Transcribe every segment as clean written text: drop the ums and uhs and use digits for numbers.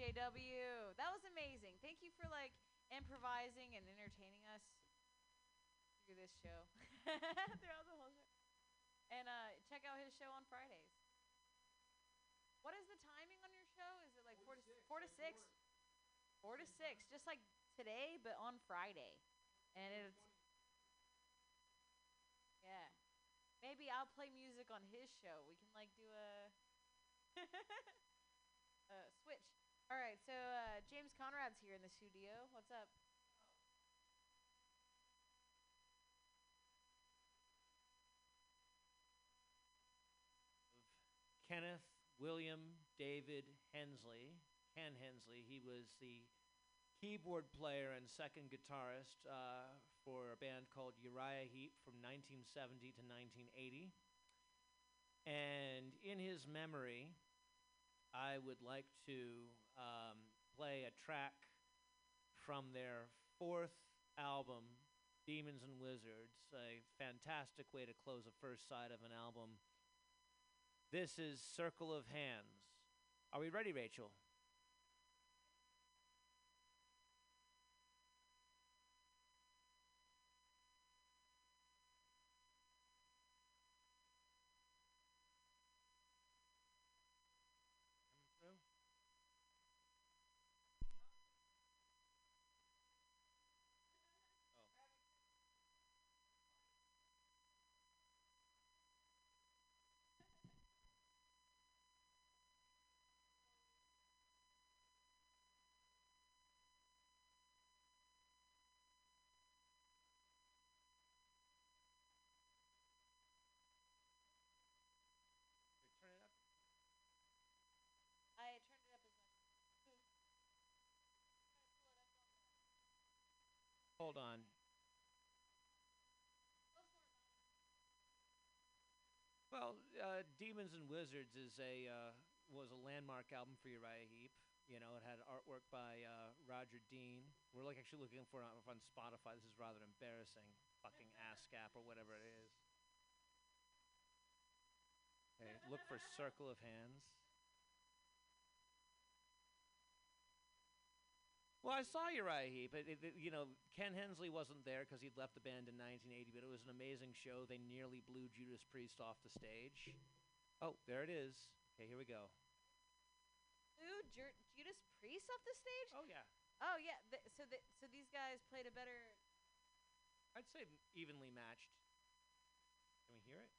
JW. That was amazing. Thank you for like improvising and entertaining us through this show. Throughout the whole show. And check out his show on Fridays. What is the timing on your show? Is it like 4 to 6? 4 to 6, just like today, but on Friday. And it's, yeah. Maybe I'll play music on his show. We can like do a switch. All right, so James Conrad's here in the studio. What's up? Kenneth William David Hensley, Ken Hensley. He was the keyboard player and second guitarist for a band called Uriah Heep from 1970 to 1980. And in his memory, I would like to play a track from their fourth album, Demons and Wizards, a fantastic way to close the first side of an album. This is Circle of Hands. Are we ready, Rachel? Hold on. Well, Demons and Wizards is was a landmark album for Uriah Heep. You know, it had artwork by Roger Dean. We're like actually looking for it on Spotify. This is rather embarrassing. Fucking ASCAP or whatever it is. Hey, look for Circle of Hands. Well, I saw Uriah Heep, but you know, Ken Hensley wasn't there because he'd left the band in 1980. But it was an amazing show. They nearly blew Judas Priest off the stage. Oh, there it is. Okay, here we go. Blew Judas Priest off the stage? Oh yeah. Oh yeah. So these guys played a better. I'd say evenly matched. Can we hear it?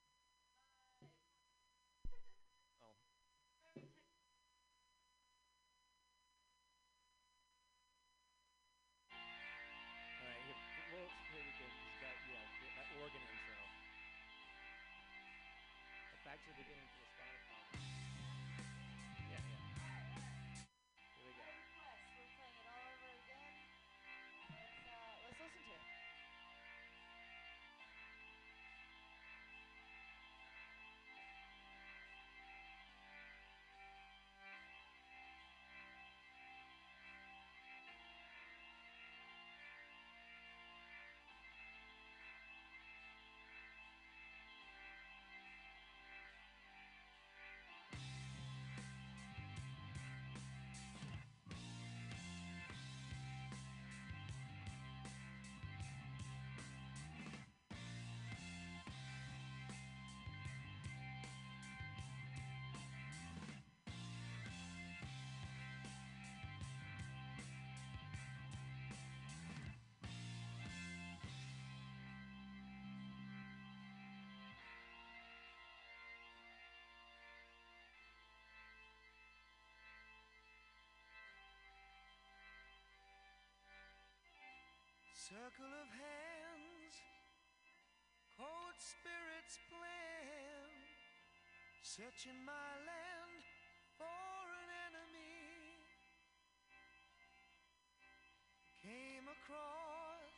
Organ intro. But back to the beginning to the Spotify. Yeah, yeah. Here we go. We're playing it all over again. Let's listen to it. Circle of hands, cold spirits plan, searching my land for an enemy. Came across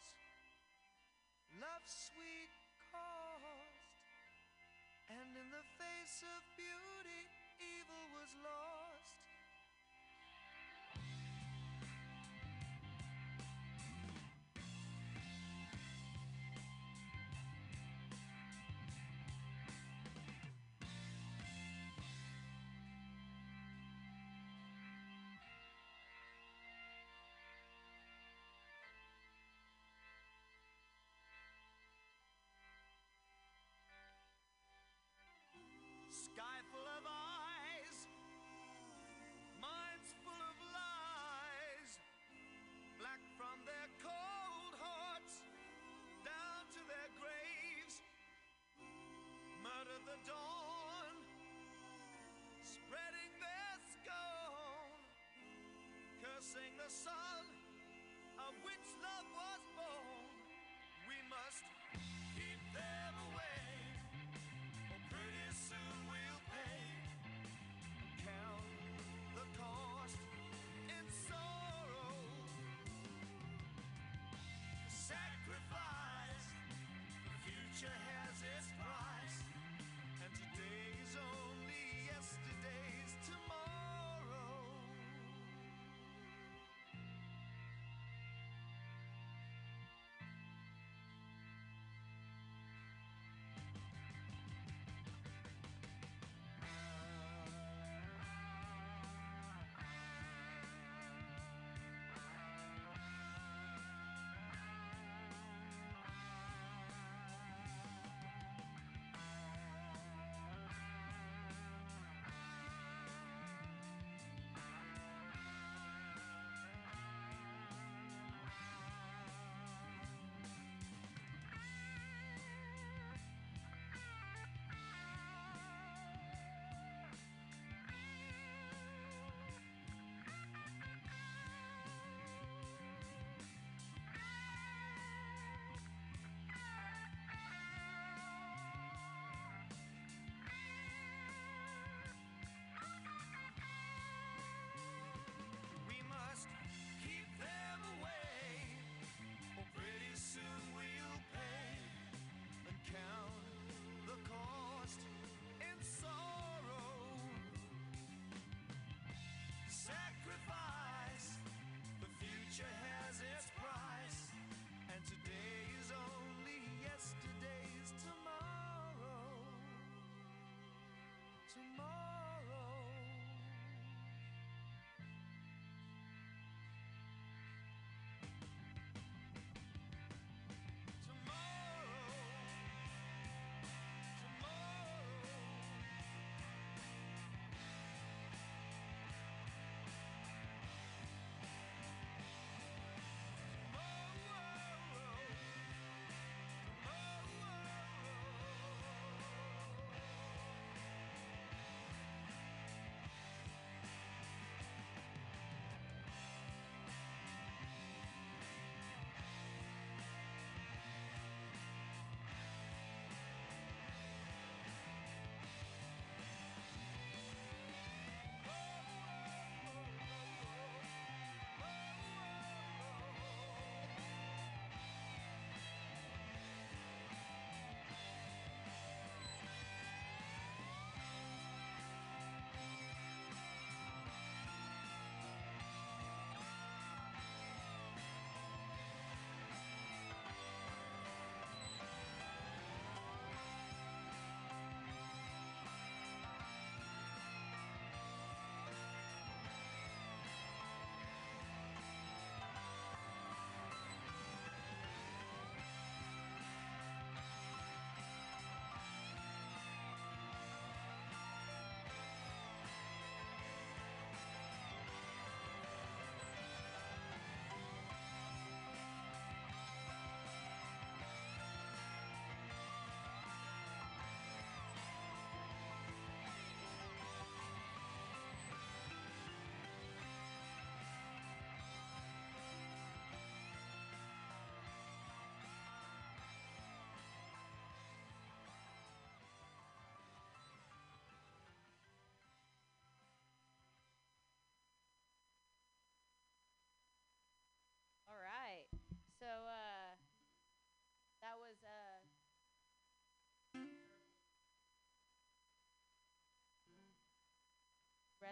love's sweet cost, and in the face of beauty, evil was lost.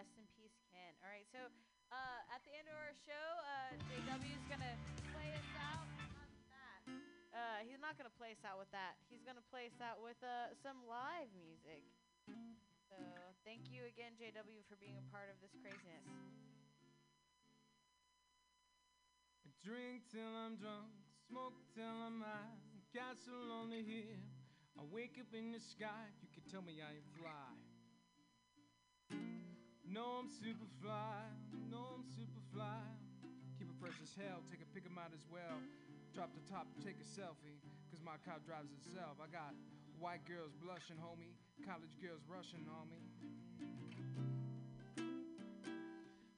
Rest in peace, Ken. All right, so at the end of our show, JW is going to play us out with that. He's not going to play us out with that. He's going to play us out with some live music. So thank you again, JW, for being a part of this craziness. I drink till I'm drunk, smoke till I'm high, got so lonely here. I wake up in the sky, you can tell me I ain't fly. No, I'm super fly, no, I'm super fly. Keep it fresh as hell, take a pick 'em out as well. Drop the top, take a selfie, cause my car drives itself. I got white girls blushing, homie, college girls rushing on me.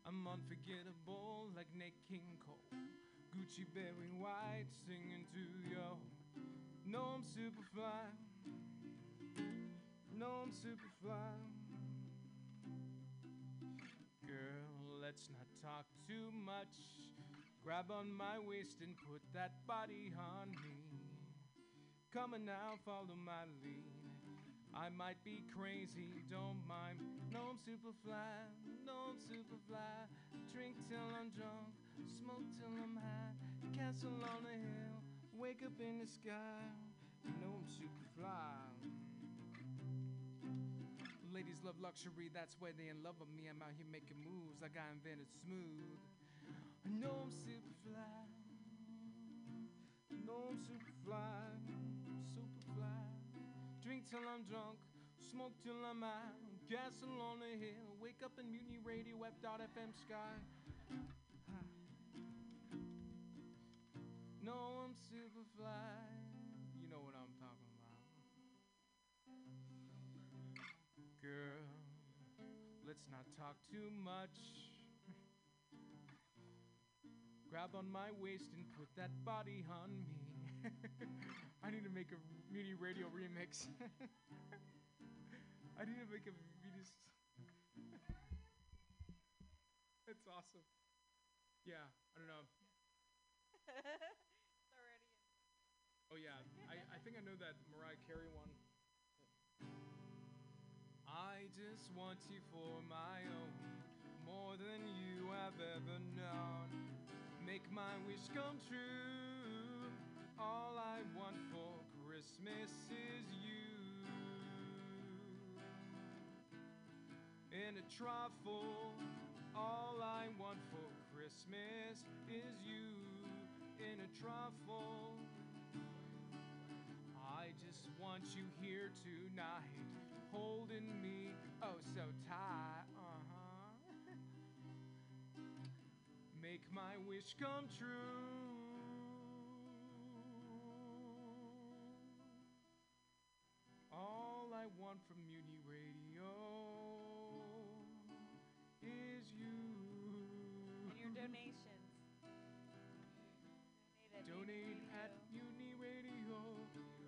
I'm unforgettable like Nate King Cole, Gucci Berry White singing to yo. No, I'm super fly, no, I'm super fly. Girl, let's not talk too much. Grab on my waist and put that body on me. Come on now, follow my lead. I might be crazy, don't mind. No, I'm super fly, no, I'm super fly. Drink till I'm drunk, smoke till I'm high. Castle on the hill, wake up in the sky. No, I'm super fly. Ladies love luxury, that's why they in love with me. I'm out here making moves like I invented smooth. I know I'm super fly, I know I'm super fly, super fly. Drink till I'm drunk, smoke till I'm high. Castle on the hill, wake up in Mutiny Radio, web.fm sky. No, I'm super fly. You know what I'm talking about. Girl, let's not talk too much. Grab on my waist and put that body on me. I need to make a Mutiny Radio remix. I need to make a Mutiny. That's awesome. Yeah, I don't know. It's already in. Oh yeah, I think I know that Mariah Carey one. I just want you for my own, more than you have ever known. Make my wish come true. All I want for Christmas is you. In a trifle, all I want for Christmas is you. In a trifle, I just want you here tonight, holding me oh so tight, Make my wish come true. All I want from Mutiny Radio is you. And your donations. Donate at Mutiny Radio.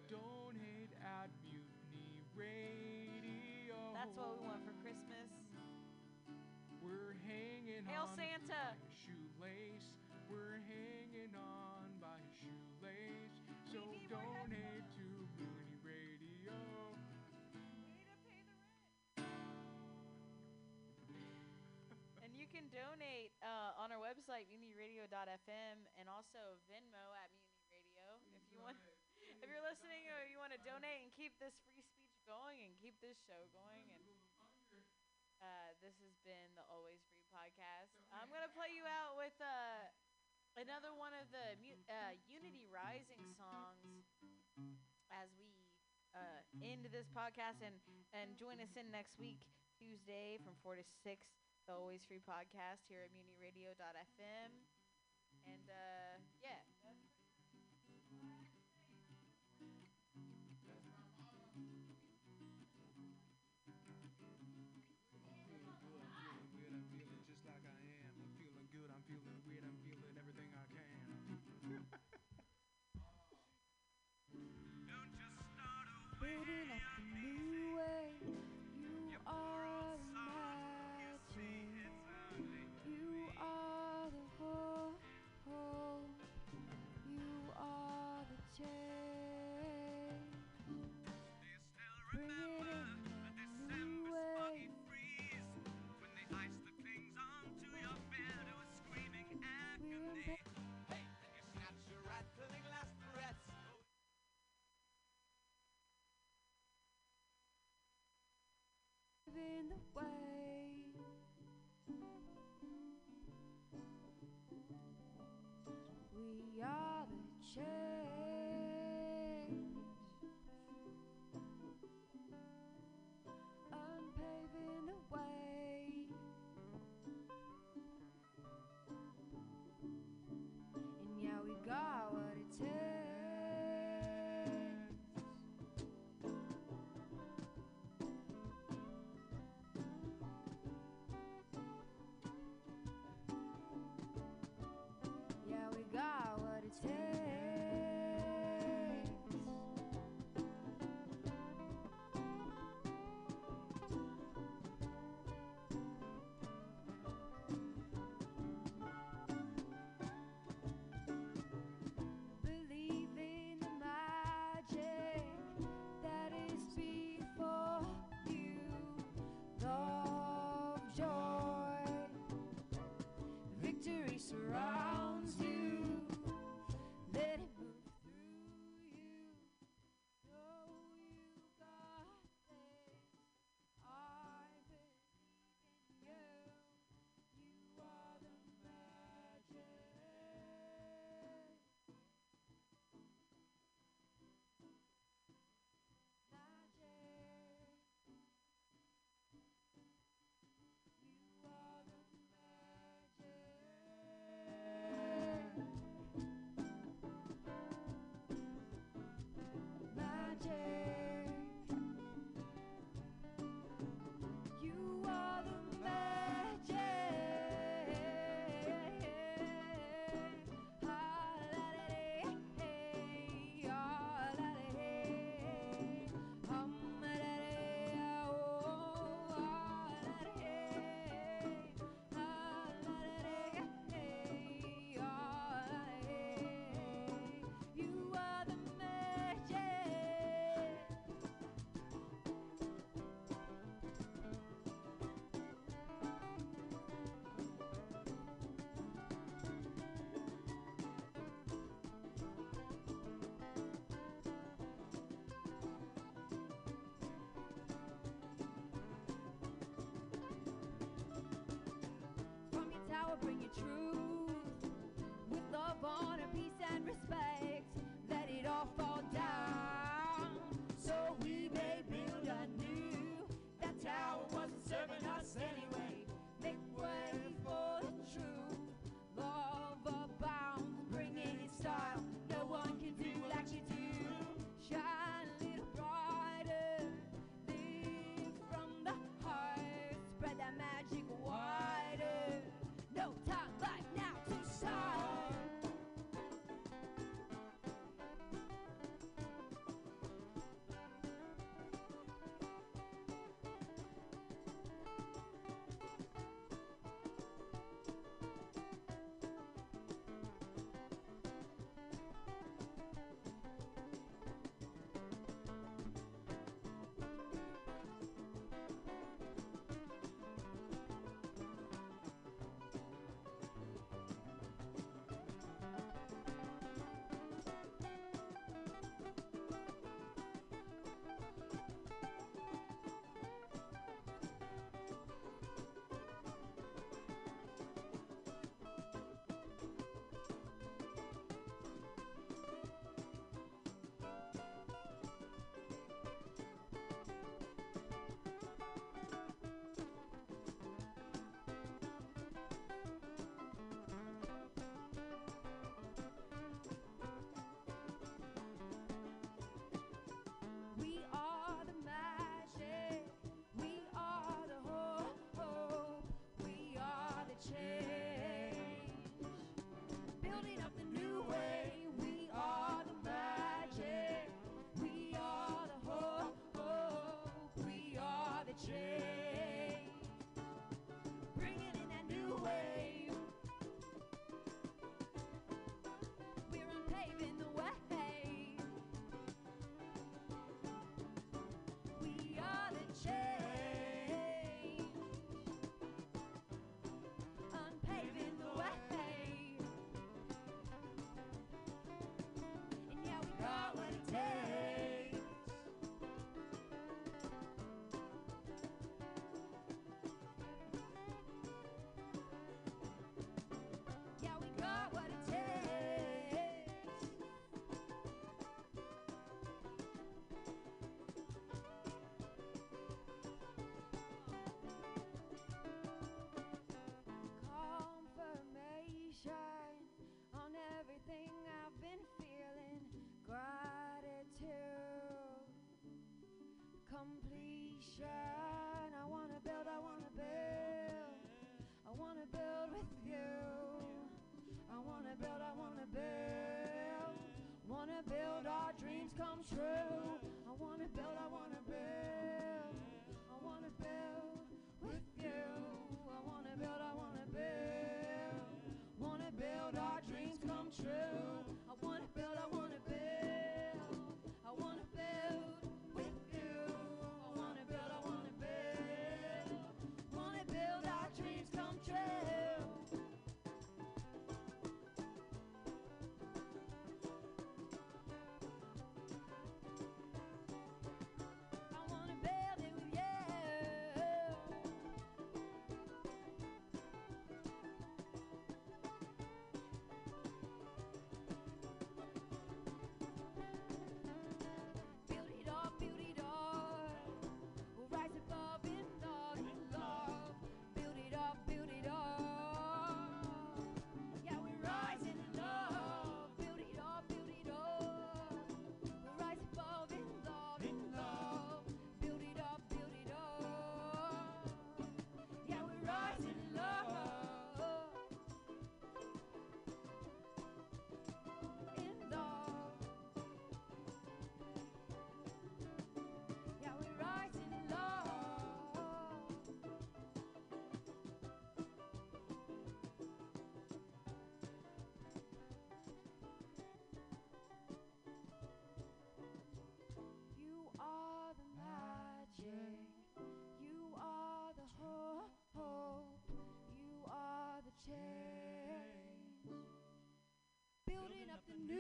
Donate at Mutiny Radio. That's what we want for Christmas. We're hanging Hail on Santa. By a shoelace. We're hanging on by a shoelace. So donate to Mutiny Radio. We need to pay the rent. And you can donate on our website, MutinyRadio.fm, and also Venmo at Mutiny Radio. If you want. If you're listening or you want to donate and keep this free speech going and keep this show going, and this has been the Always Free Podcast. I'm going to play you out with another one of the Unity Rising songs as we end this podcast, and join us in next week, Tuesday from 4 to 6, the Always Free Podcast here at MutinyRadio.fm. And yeah. Like I am, I'm feeling good, I'm feeling weird, I'm feeling everything I can. Don't just start away, building up a new way. You are my dream. You are the whole. You are the change. Do you still remember the December foggy freeze when the ice paving the way. We are the change, unpaving the way. And yeah, we got what it takes. Bring your truth with love, honor, peace, and respect. Let it all fall down so we may build anew. That tower wasn't serving us anyway. Make way for the truth. Love abound, bring it style. No one can do like you do. Shine a little brighter. Live from the heart. Spread that magic wider. No time like now to stop. completion. I want to build, I want to build, I want to build with you. I want to build, I want to build, want to build our dreams come true. I want to build, I want to build, I want to build with you. I want to build, I want to build, want to build our dreams come true. I want to build, I want to build, I want to build. Thank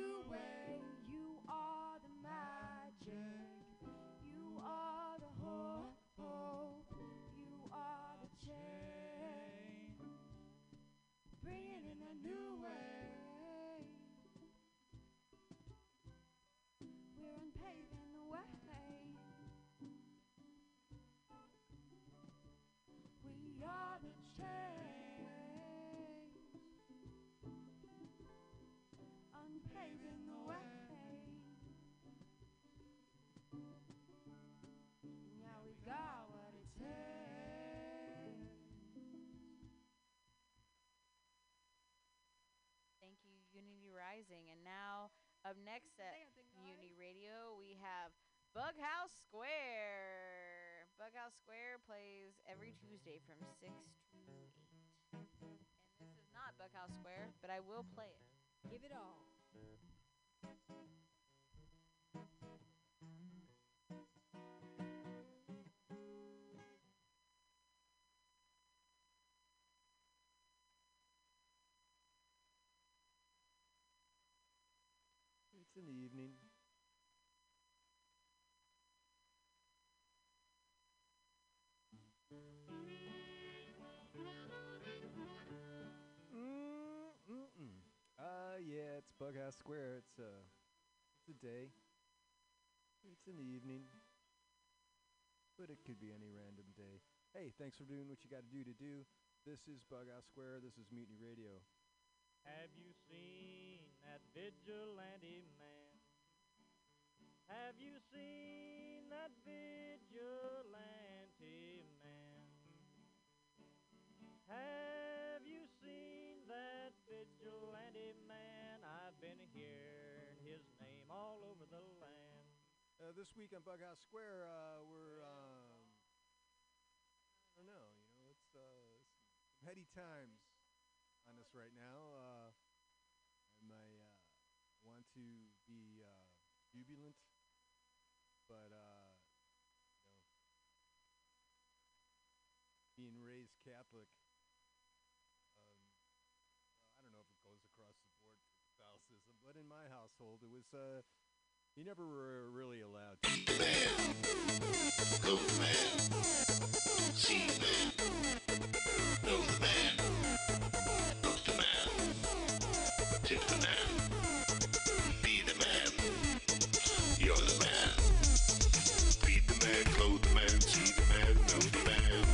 you, Unity Rising. And now, up next at Unity Radio, we have Bughouse Square. Bughouse Square plays every Tuesday from 6 to 8. And this is not Bughouse Square, but I will play it. Give it all. It's in the evening. Yeah, it's Bughouse Square. It's a day. It's in the evening. But it could be any random day. Hey, thanks for doing what you got to do. This is Bughouse Square. This is Mutiny Radio. Have you seen that vigilante man? Have you seen that vigilante man? Have you seen that vigilante man? I've been hearing his name all over the land. This week on Bughouse Square, we're, I don't know, you know, it's some heady times on us right now. I might want to be jubilant, but you know, being raised Catholic, I don't know if it goes across the board for Catholicism, but in my household it was you never were really allowed to. Eat man, go man, see man, know the man. Tip the man, be the man, you're the man, feed the man, clothe the man, see the man, know the man,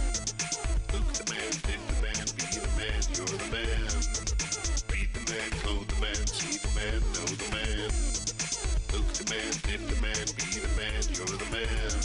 look the man, tip the man, be the man, you're the man, feed the man, clothe the man, see the man, know the man, look the man, tip the man, be the man, you're the man.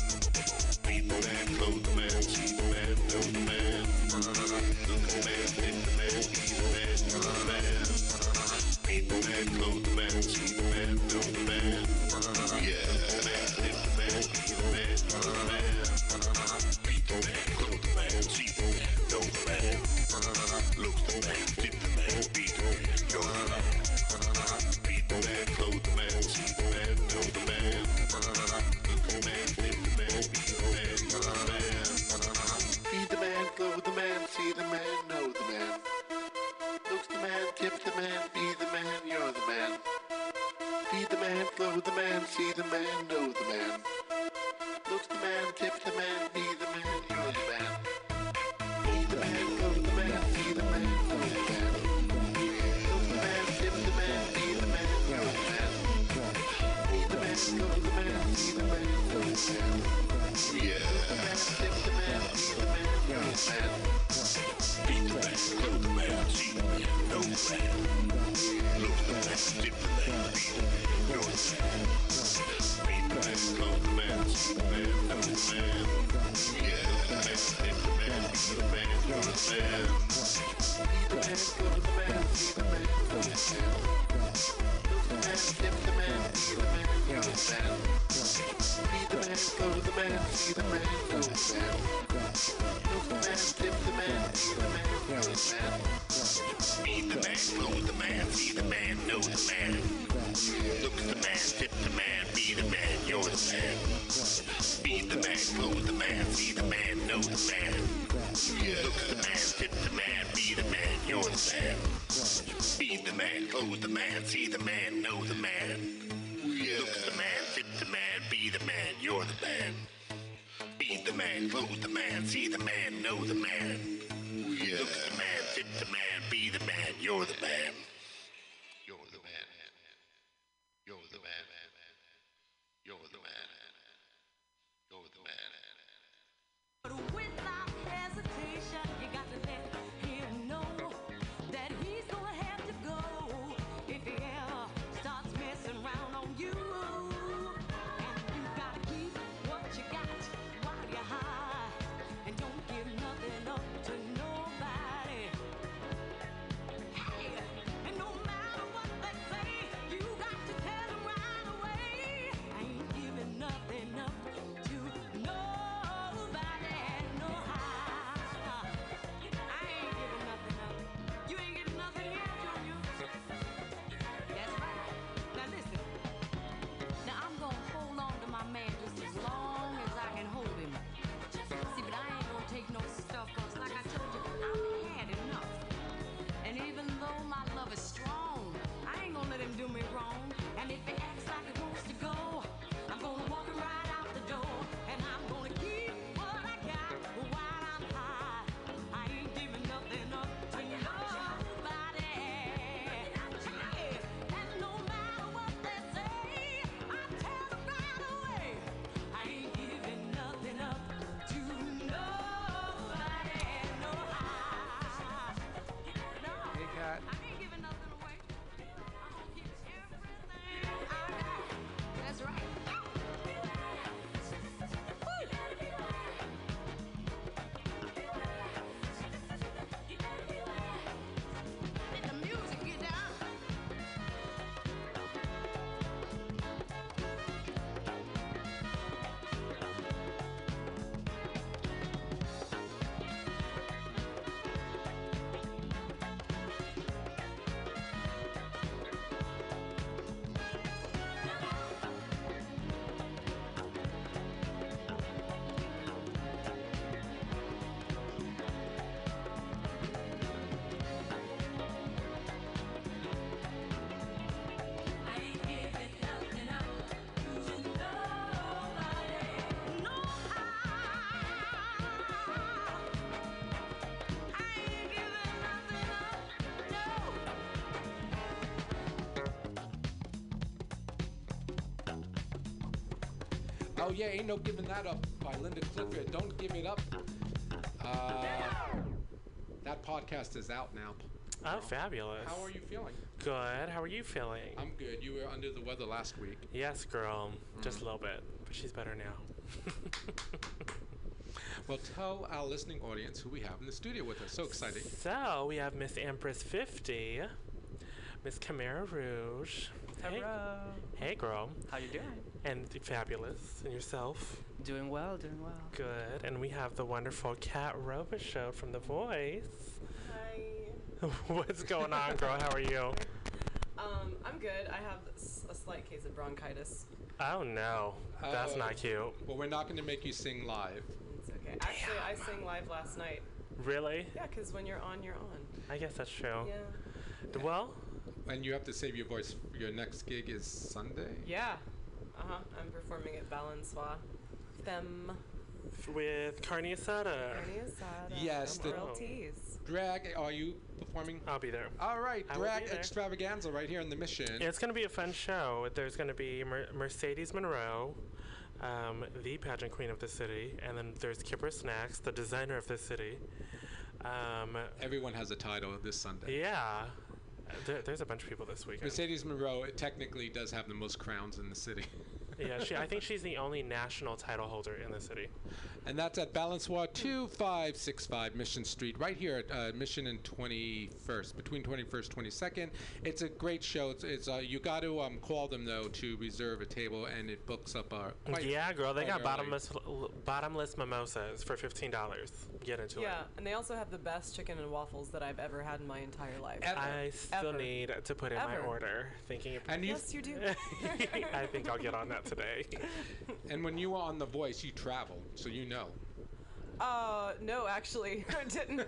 Oh yeah, ain't no giving that up by Linda Clifford. Don't give it up. That podcast is out now. Oh, fabulous! How are you feeling? Good. How are you feeling? I'm good. You were under the weather last week. Yes, girl, just a little bit, but she's better now. Well, tell our listening audience who we have in the studio with us. So exciting. So we have Miss Empress 50, Miss Caméra Rouge. Hello. Hey, girl. How you doing? And fabulous. And yourself? Doing well, doing well. Good. And we have the wonderful Cat Robert Show from The Voice. Hi. What's going on, girl? How are you? I'm good. I have a slight case of bronchitis. Oh, no. That's not cute. Well, we're not going to make you sing live. It's okay. Actually, damn. I sang live last night. Really? Yeah, because when you're on, you're on. I guess that's true. Yeah. Well? And you have to save your voice. Your next gig is Sunday? Yeah. Uh-huh. I'm performing at Balançois. Them. With Carne Asada. Carne Asada. Yes. The drag. Are you performing? I'll be there. All right. Drag extravaganza right here in the Mission. It's going to be a fun show. There's going to be Mercedes Monroe, the pageant queen of the city. And then there's Kipper Snacks, the designer of the city. Everyone has a title this Sunday. Yeah. There's a bunch of people this weekend. Mercedes Monroe technically does have the most crowns in the city. Yeah, I think she's the only national title holder in the city. And that's at Balançois 2565 Mission Street, right here at Mission and 21st, between 21st and 22nd. It's a great show. It's you got to call them, though, to reserve a table, and it books up our... Yeah, girl, they got bottomless mimosas for $15. Get into it. Yeah, and they also have the best chicken and waffles that I've ever had in my entire life. I still need to put in my order. Yes, you do. I think I'll get on that today. And when you were on The Voice, you traveled, so you know. No, actually, I didn't.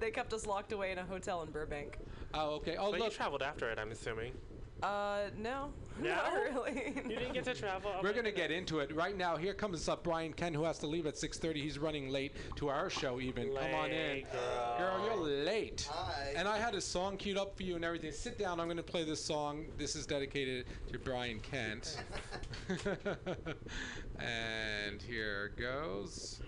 They kept us locked away in a hotel in Burbank. Oh, okay. Oh, but look, you traveled after it, I'm assuming. No, not really. You didn't get to travel. We're going to get into it right now. Here comes up Brian Kent, who has to leave at 6:30. He's running late to our show even. Come on in. Girl, you're late. Hi. And I had a song queued up for you and everything. Sit down. I'm going to play this song. This is dedicated to Brian Kent. And here goes...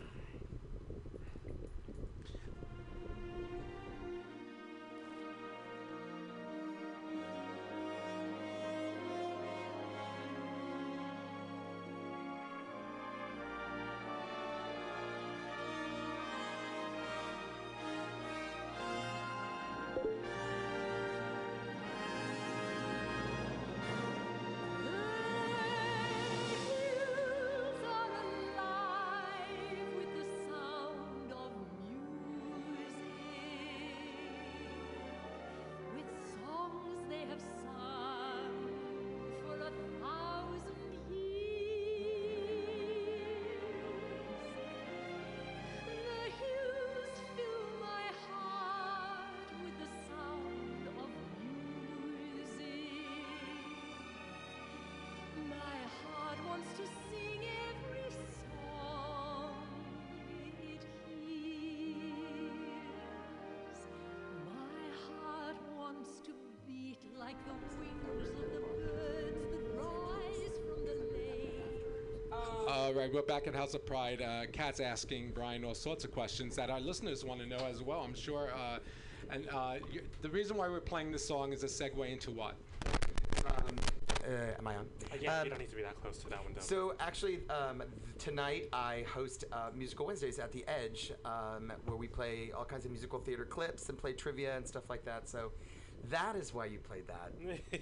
We're back at House of Pride. Kat's asking Brian all sorts of questions that our listeners want to know as well, I'm sure. The reason why we're playing this song is a segue into what? Am I on? Yeah, you don't need to be that close to that one, though. So, actually, tonight I host Musical Wednesdays at the Edge, where we play all kinds of musical theater clips and play trivia and stuff like that. So, that is why you played that,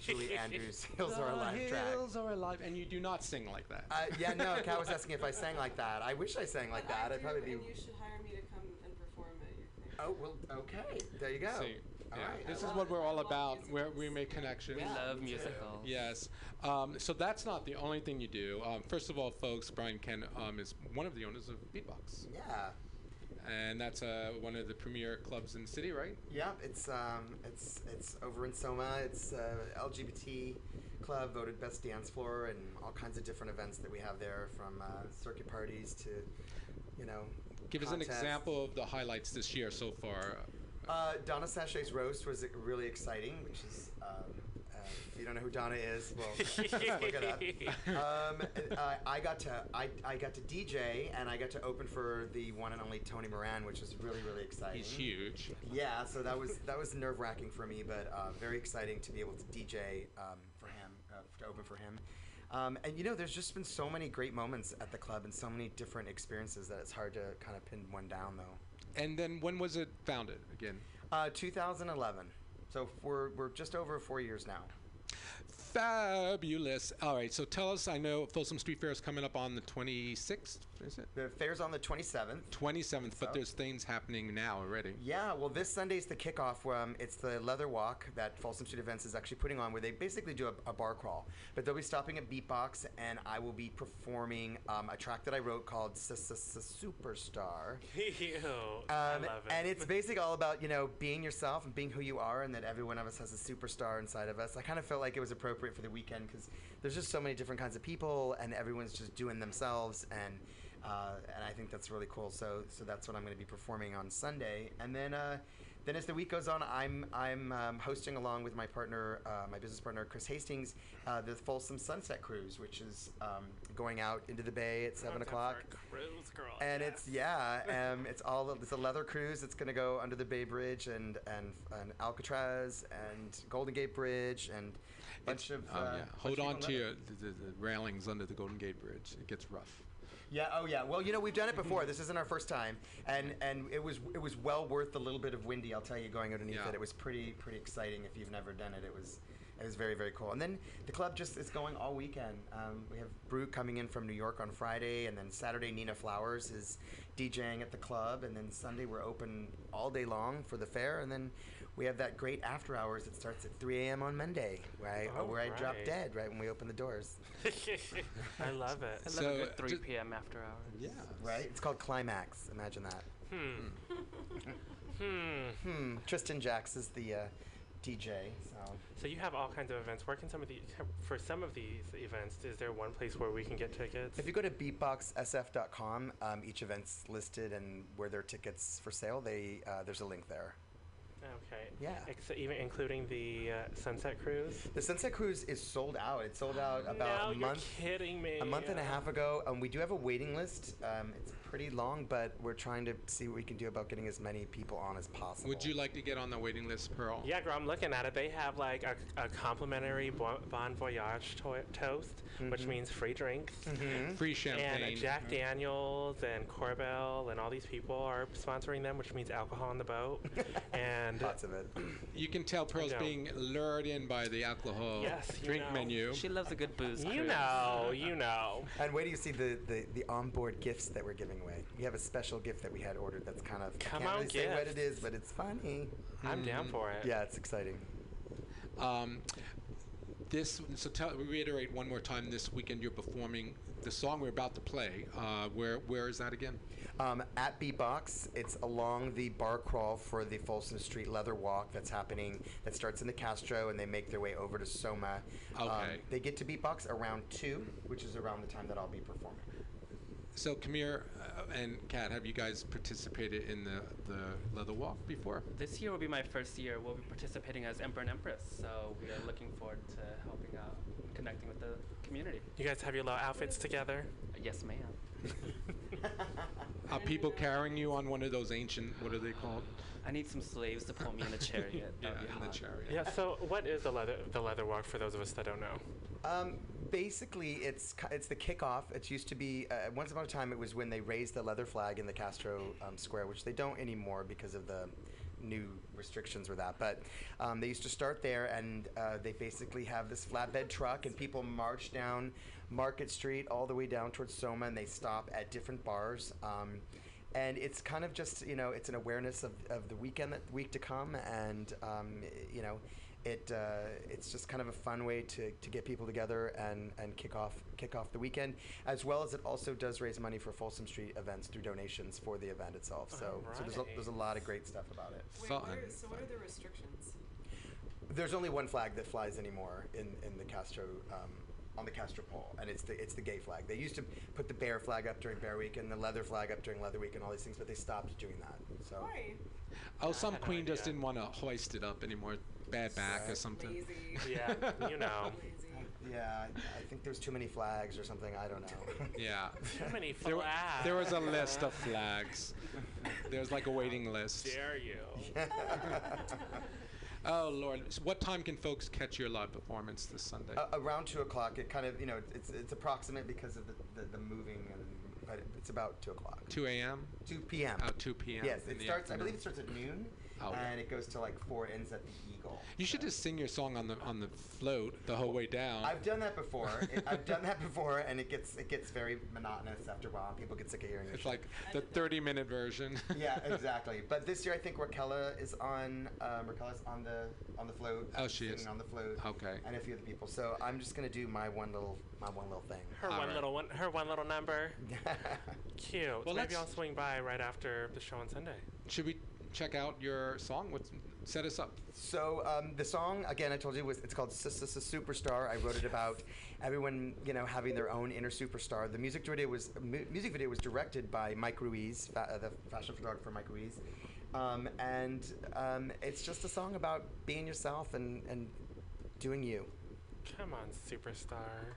Julie Andrews' Hills Are Alive track. Hills Are Alive, and you do not sing like that. Yeah, no, Kat was asking if I sang like that. I wish I sang like that. I'd probably be. You should hire me to come and perform at your thing. Oh, well, okay. There you go. See. Yeah. Right. This is what we're all about, where we make connections. We love musicals. Yes. So that's not the only thing you do. First of all, folks, Brian Kent is one of the owners of Beatbox. Yeah. And that's one of the premier clubs in the city, right? Yeah, it's over in Soma. It's LGBT club, voted best dance floor, and all kinds of different events that we have there, from circuit parties to, Give contests. Us an example of the highlights this year so far. Donna Sachet's roast was really exciting, which is, if you don't know who Donna is, well, just look it up. I got to DJ, and I got to open for the one and only Tony Moran, which was really, really exciting. He's huge. Yeah, so that was nerve-wracking for me, but very exciting to be able to DJ for him, to open for him. And, you know, there's just been so many great moments at the club and so many different experiences that it's hard to kind of pin one down, though. And then when was it founded again? 2011. So we're just over 4 years now. Fabulous. All right, so tell us, I know Folsom Street Fair is coming up on the 26th, is it? The fair's on the 27th. 27th, so. But there's things happening now already. Yeah, well, this Sunday's the kickoff. It's the Leather Walk that Folsom Street Events is actually putting on, where they basically do a bar crawl. But they'll be stopping at Beatbox, and I will be performing a track that I wrote called Superstar. I love it. And it's basically all about, you know, being yourself and being who you are, and that every one of us has a superstar inside of us. I kind of felt like it was appropriate for the weekend because there's just so many different kinds of people and everyone's just doing themselves, and I think that's really cool. So that's what I'm going to be performing on Sunday, and then as the week goes on, I'm hosting along with my partner, my business partner Chris Hastings, the Folsom Sunset Cruise, which is going out into the bay at 7 o'clock. Cruise girl, and yes. It's a leather cruise. It's going to go under the Bay Bridge and Alcatraz and Golden Gate Bridge and. Hold on to your, the railings under the Golden Gate Bridge. It gets rough. Yeah. Oh, yeah. Well, you know, we've done it before. This isn't our first time, and it was well worth the little bit of windy. I'll tell you, going underneath it was pretty exciting. If you've never done it, it was very, very cool. And then the club just is going all weekend. We have Brew coming in from New York on Friday, and then Saturday Nina Flowers is DJing at the club, and then Sunday we're open all day long for the fair, and then we have that great after hours that starts at 3 a.m. on Monday, where I drop dead right when we open the doors. I love it. I love a good 3 p.m. after hours. Yeah. Right? It's called Climax. Imagine that. Tristan Jacks is the DJ. So you have all kinds of events. Where can for some of these events, is there one place where we can get tickets? If you go to beatboxsf.com, each event's listed, and where there are tickets for sale, there's a link there. Okay. Yeah. Even including the Sunset Cruise? The Sunset Cruise is sold out. It's sold out about a month. You're kidding me. A month and a half ago. We do have a waiting list. It's pretty long, but we're trying to see what we can do about getting as many people on as possible. Would you like to get on the waiting list, Pearl? Yeah, girl, I'm looking at it. They have like a complimentary Bon Voyage toast, which means free drinks. Mm-hmm. Free champagne. And Jack Daniels and Korbel and all these people are sponsoring them, which means alcohol on the boat. and lots of it. You can tell Pearl's being lured in by the alcohol menu. She loves a good booze. You know. And where do you see the onboard gifts that we're giving away? We have a special gift that we had ordered that's kind of, I can't really say what it is, but it's funny. I'm down for it. Yeah, it's exciting. Reiterate one more time. This weekend you're performing the song we're about to play. Where is that again? At Beatbox. It's along the bar crawl for the Folsom Street Leather Walk that's happening. That starts in the Castro, and they make their way over to Soma. Okay. They get to Beatbox around 2, which is around the time that I'll be performing. So, Kamir and Kat, have you guys participated in the Leather Walk before? This year will be my first year. We'll be participating as Emperor and Empress, so we are looking forward to helping out, connecting with the community. You guys have your little outfits together? Yes, ma'am. Are people carrying you on one of those ancient, what are they called? I need some slaves to pull me in a chariot. Yeah, so what is the leather walk for those of us that don't know? Basically, it's the kickoff. It used to be, once upon a time, it was when they raised the leather flag in the Castro Square, which they don't anymore because of the new restrictions with that. But they used to start there, and they basically have this flatbed truck, and people march down Market Street all the way down towards Soma, and they stop at different bars. And it's kind of just, you know, it's an awareness of the weekend, that week to come, and, you know, it's just kind of a fun way to get people together and kick off the weekend, as well as it also does raise money for Folsom Street Events through donations for the event itself. So there's a lot of great stuff about it. So what are the restrictions? There's only one flag that flies anymore in the Castro. On the Castro pole, and it's the gay flag. They used to put the bear flag up during Bear Week and the leather flag up during Leather Week and all these things, but they stopped doing that. So. Why? Oh, some queen just didn't want to hoist it up anymore. Bad back or something. Lazy. Yeah, you know. Lazy. Yeah, I think there's too many flags or something. I don't know. Yeah. Too many flags. There was a list of flags. There was like a waiting list. How dare you? Oh, Lord. So what time can folks catch your live performance this Sunday? Around 2 o'clock. It kind of, you know, it's approximate because of the moving, and, but it's about 2 o'clock. 2 a.m.? 2 p.m. Oh, 2 p.m. Yes, it starts, afternoon. I believe it starts at noon, oh, and it goes to like 4, ends at the Eagle. You should just sing your song on the float the whole way down. I've done that before. I've done that before, and it gets very monotonous after a while, and people get sick of hearing it. It's like the 30-minute version. Yeah, exactly. But this year, I think Raquella is on, Raquella's on the float. Oh, she is on the float. Okay. And a few other people. So I'm just gonna do my one little thing. Her one little number. Cute. Well, maybe I'll swing by right after the show on Sunday. Should we check out your song? Set us up. So the song, again, I told you, it's called Superstar. I wrote it about everyone, you know, having their own inner superstar. The music video was directed by Mike Ruiz, the fashion photographer Mike Ruiz, and it's just a song about being yourself and doing you. Come on, superstar.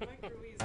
Mike Ruiz.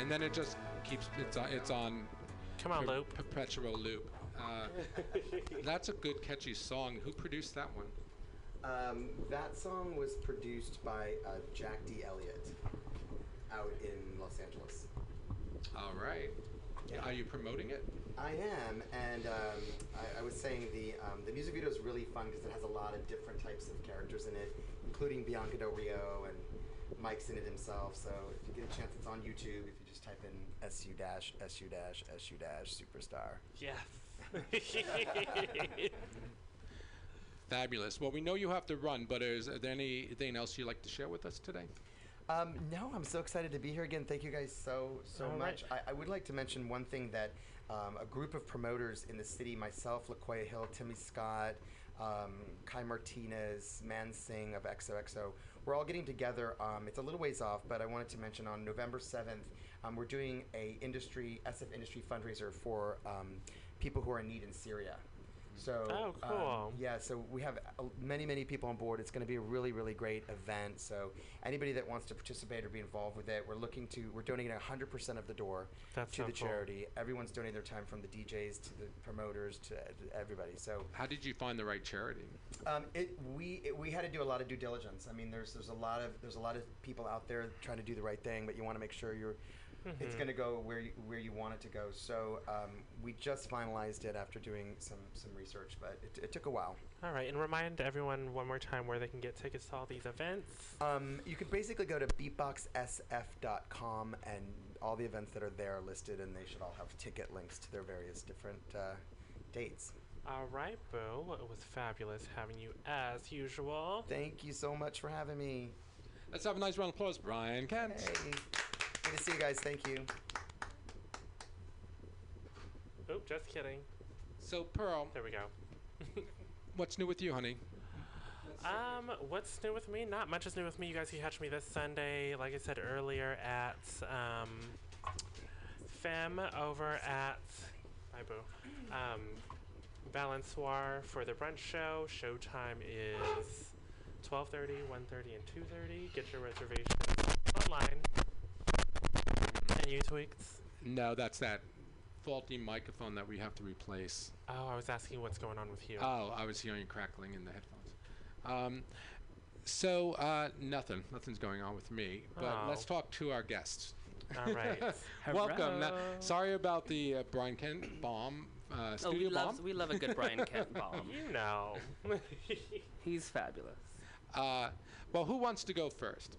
And then it just keeps, it's on come on, loop. Perpetual loop. That's a good, catchy song. Who produced that one? That song was produced by Jack D. Elliott out in Los Angeles. All right. Yeah. Are you promoting it? I am, and I was saying the music video is really fun because it has a lot of different types of characters in it, including Bianca Del Rio and mics in it himself. So if you get a chance, it's on YouTube. If you just type in SU-SU-SU-Superstar. Yeah. Fabulous. Well, we know you have to run, but is there anything else you'd like to share with us today? No, I'm so excited to be here again. Thank you guys so much. Right. I would like to mention one thing that a group of promoters in the city, myself, LaQuia Hill, Timmy Scott, Kai Martinez, Man Singh of XOXO, we're all getting together. It's a little ways off, but I wanted to mention on November 7th, we're doing a SF industry fundraiser for people who are in need in Syria. So, oh, cool. Yeah, so we have many, many people on board. It's going to be a really, really great event. So anybody that wants to participate or be involved with it, we're donating 100% of the door to the charity. Cool. Everyone's donating their time, from the DJs to the promoters to everybody. So how did you find the right charity? We had to do a lot of due diligence. I mean, there's a lot of people out there trying to do the right thing, but you want to make sure you're it's going to go where you want it to go. So we just finalized it after doing some research, but it took a while. All right, and remind everyone one more time where they can get tickets to all these events. You can basically go to beatboxsf.com, and all the events that are there are listed, and they should all have ticket links to their various different dates. All right, Bo, it was fabulous having you as usual. Thank you so much for having me. Let's have a nice round of applause, Brian Kent. Hey. Good to see you guys. Thank you. Oh, just kidding. So, Pearl. There we go. What's new with you, honey? What's new with me? Not much is new with me. You guys can catch me this Sunday, like I said earlier, at Femme over at my boo, Balançois for the brunch show. Showtime is 12:30, 1:30, and 2:30. Get your reservations online. You tweaks? No, that's that faulty microphone that we have to replace. Oh, I was asking what's going on with you. Oh, I was hearing crackling in the headphones. Nothing's going on with me, but let's talk to our guests. All right. Welcome. Now, sorry about the Brian Kent bomb. Studio bomb. We love a good Brian Kent bomb. You know. He's fabulous. Well, who wants to go first?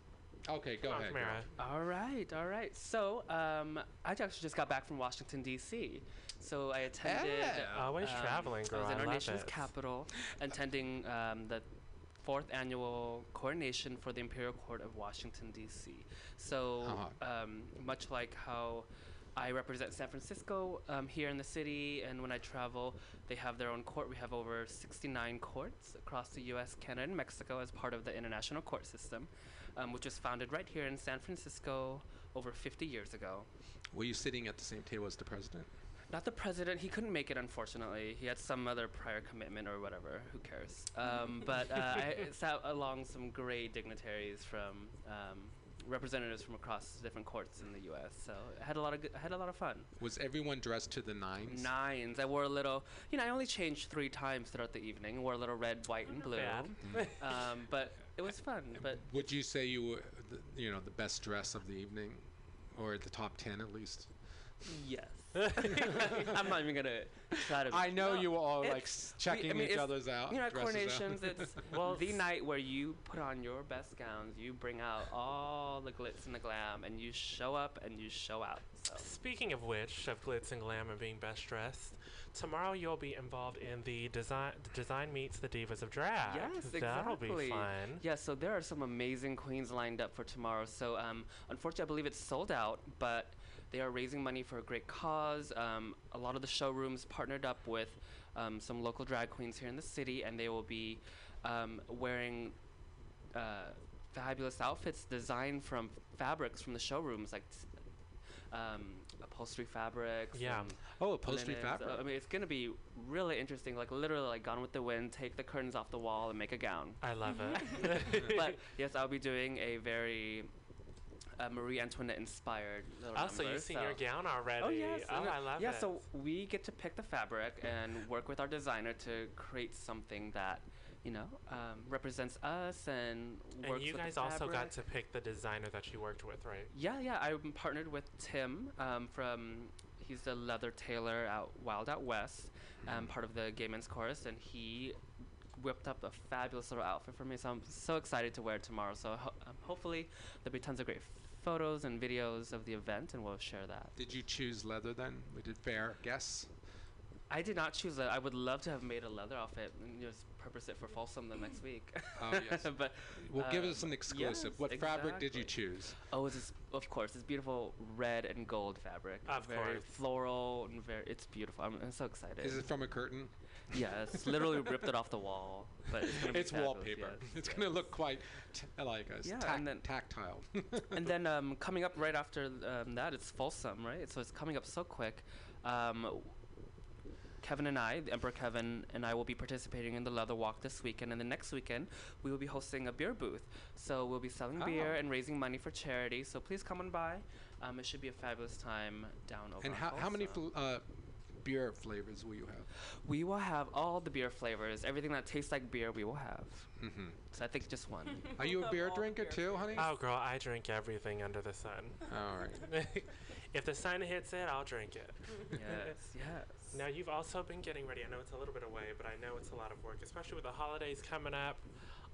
Okay, go ahead. Mara. All right. So, I actually just got back from Washington, D.C. So I attended... always traveling, girl. I was in our nation's capital, attending the 4th annual Coronation for the Imperial Court of Washington, D.C. So, much like how I represent San Francisco here in the city, and when I travel, they have their own court. We have over 69 courts across the U.S., Canada, and Mexico as part of the international court system, which was founded right here in San Francisco over 50 years ago. Were you sitting at the same table as the president? Not the president. He couldn't make it, unfortunately. He had some other prior commitment or whatever. Who cares? I sat along some great dignitaries from... representatives from across different courts in the U.S. So I had a lot of fun. Was everyone dressed to the nines? Nines. I wore a little. You know, I only changed 3 times throughout the evening. I wore a little red, white, and blue. Mm-hmm. But it was fun. But would you say you were, the best dress of the evening, or the top 10 at least? Yes. I'm not even gonna try to. I know you were all checking each other's out. You know, at Coronations, it's the night where you put on your best gowns, you bring out all the glitz and the glam, and you show up and you show out. So. Speaking of which, of glitz and glam and being best dressed, tomorrow you'll be involved in the design meets the Divas of Drag. Yes, exactly. That'll be fun. Yeah, so there are some amazing queens lined up for tomorrow. So unfortunately, I believe it's sold out, but they are raising money for a great cause. A lot of the showrooms partnered up with some local drag queens here in the city, and they will be wearing fabulous outfits designed from fabrics from the showrooms, like upholstery fabrics. Yeah. Upholstery fabric. I mean, it's going to be really interesting. Like, literally, like Gone with the Wind, take the curtains off the wall and make a gown. I love it. But, yes, I'll be doing a very... Marie Antoinette inspired little numbers. So you've seen your gown already. Oh, yes. I love it. Yeah, so we get to pick the fabric and work with our designer to create something that, represents us and works with the fabric. And you guys also got to pick the designer that you worked with, right? Yeah. I'm partnered with Tim he's the leather tailor out Wild Out West, part of the Gay Men's Chorus, and he whipped up a fabulous little outfit for me, so I'm so excited to wear it tomorrow. So hopefully there'll be tons of great photos and videos of the event, and we'll share that. Did you choose leather then? We did fair guess. I did not choose leather. I would love to have made a leather outfit and just purpose it for Folsom the next week. Oh, yes. But, well, give us an exclusive. Yes, what exactly. Fabric did you choose? Oh, it's, of course, this beautiful red and gold fabric. Of very course. Floral and very, it's beautiful. I'm so excited. Is it from a curtain? Yes, literally ripped it off the wall. But it's wallpaper. Yes, it's going to look quite like us. Yeah, tactile. And then coming up right after that, it's Folsom, right? So it's coming up so quick. Kevin and I, the Emperor Kevin and I, will be participating in the Leather Walk this weekend, and the next weekend we will be hosting a beer booth. So we'll be selling beer and raising money for charity. So please come on by. It should be a fabulous time down over. And how many beer flavors will you have? We will have all the beer flavors. Everything that tastes like beer, we will have. Mm-hmm. So I think just one. Are you a beer drinker too, honey? Oh, girl, I drink everything under the sun. All right. If the sun hits it, I'll drink it. Yes, yes. Now, you've also been getting ready. I know it's a little bit away, but I know it's a lot of work, especially with the holidays coming up.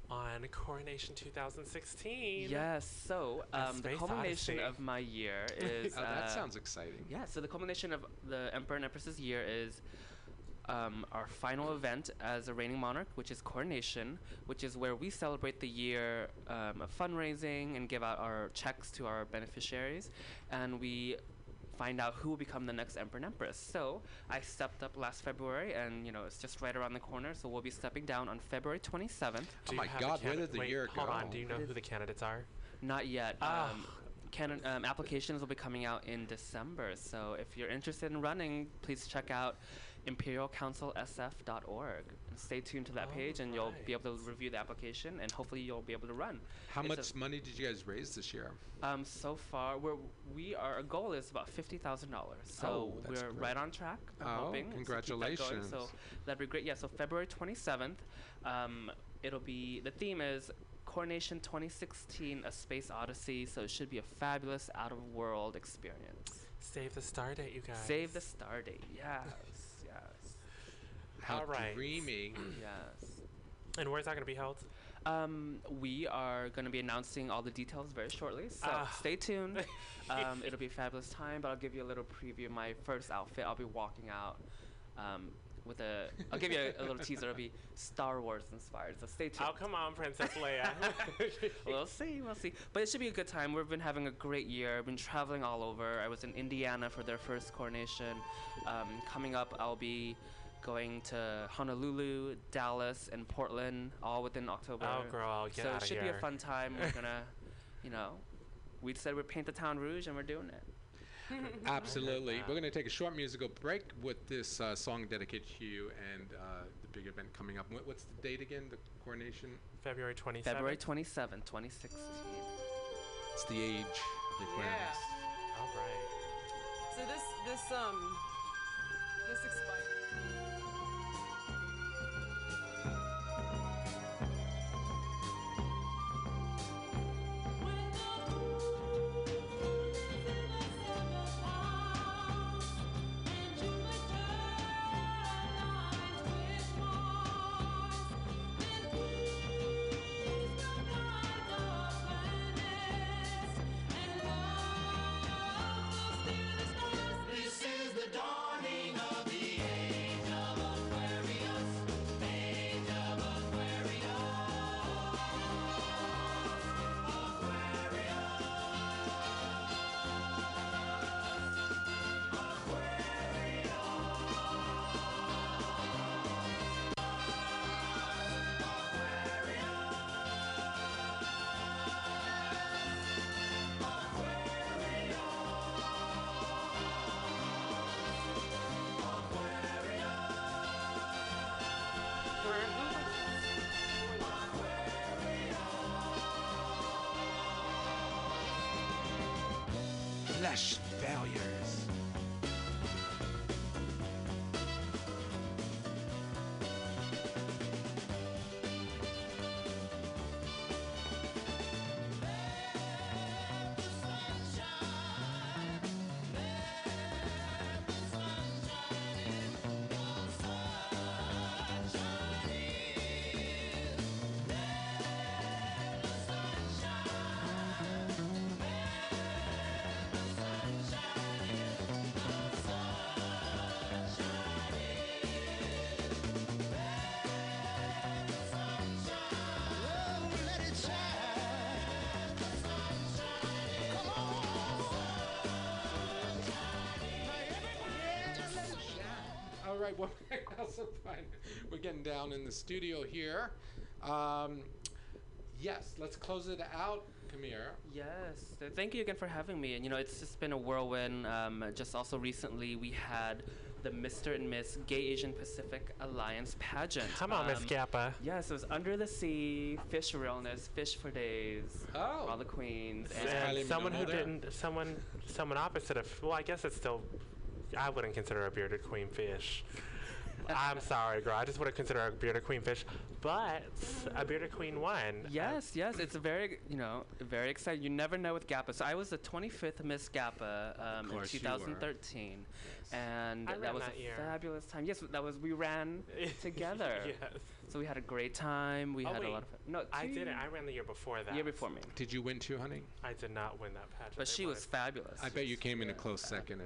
On Coronation 2016. Yes, so the culmination of my year is... Oh, that sounds exciting. Yeah, so the culmination of the Emperor and Empress's year is our final event as a reigning monarch, which is Coronation, which is where we celebrate the year of fundraising and give out our checks to our beneficiaries. And we find out who will become the next Emperor and Empress. So I stepped up last February, and you know, it's just right around the corner, so we'll be stepping down on February 27th. Oh my God, where did the year go? Hold on, do you know who the candidates are? Not yet. Applications will be coming out in December, so if you're interested in running, please check out imperialcouncilsf.org. Stay tuned to that page, and you'll be able to review the application, and hopefully you'll be able to run. How much money did you guys raise this year? So far, our goal is about $50,000. So we're great. Right on track. I'm hoping. Congratulations! So that'd be great. Yeah. So February 27th, it'll be. The theme is Coronation 2016: A Space Odyssey. So it should be a fabulous out-of-world experience. Save the star date, you guys. Save the star date. Yes. Yes. How dreamy. Yes. And where's that going to be held? We are going to be announcing all the details very shortly, so stay tuned. It'll be a fabulous time, but I'll give you a little preview. My first outfit, I'll be walking out with a... I'll give you a little teaser. It'll be Star Wars inspired, so stay tuned. Oh, come on, Princess Leia. We'll see, we'll see. But it should be a good time. We've been having a great year. I've been traveling all over. I was in Indiana for their first coronation. Coming up, I'll be... going to Honolulu, Dallas, and Portland, all within October. Oh, girl, get out of here. So it should be a fun time. We're gonna, you know, we said we'd paint the town rouge, and we're doing it. Absolutely. We're gonna take a short musical break with this song dedicated to you and the big event coming up. What's the date again? The coronation? February 27th. February 27th, 2016. It's the age of the Aquarius. Yeah. All right. So this explains. All right, well, we're getting down in the studio here. Yes, let's close it out, Caméra. Yes, thank you again for having me. And, you know, it's just been a whirlwind. Just also recently we had the Mr. and Miss Gay Asian Pacific Alliance pageant. Come on, Miss GAPA. Yes, it was Under the Sea, Fish for Illness, Fish for Days, all the queens. And someone who didn't, someone opposite of, well, I guess it's still, I wouldn't consider a bearded queen fish. I'm sorry, girl. I just wouldn't consider a bearded queen fish, but a bearded queen won. Yes, yes. It's a very, you know, very exciting. You never know with GAPA. So I was the 25th Miss GAPA in 2013, yes. And that was a fabulous time. Yes, that was, we ran together. Yes. So we had a great time. We had a lot of fun. No, I didn't. I ran the year before that. Year before me. Did you win too, honey? I did not win that pageant. But she was fabulous. I bet you came in a close second.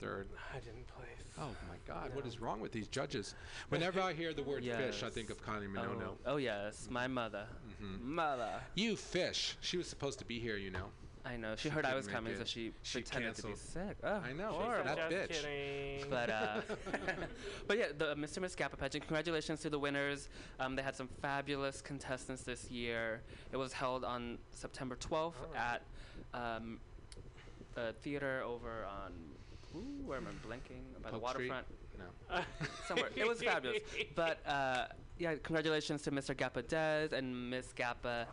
Third. I didn't place. Oh my God! No. What is wrong with these judges? Whenever I hear the word fish, I think of Kylie Minogue. Oh yes, my mother. Mm-hmm. Mother. You fish. She was supposed to be here, you know. I know. She heard I was coming, so she pretended canceled. To be sick. Oh, I know. That bitch. Kidding. But but yeah, the Mr. Miss GAPA pageant. Congratulations to the winners. They had some fabulous contestants this year. It was held on September 12th at a theater over on. Ooh, I remember blinking by the waterfront. No. Somewhere. It was fabulous. But, yeah, congratulations to Mr. GAPA Dez and Miss GAPA,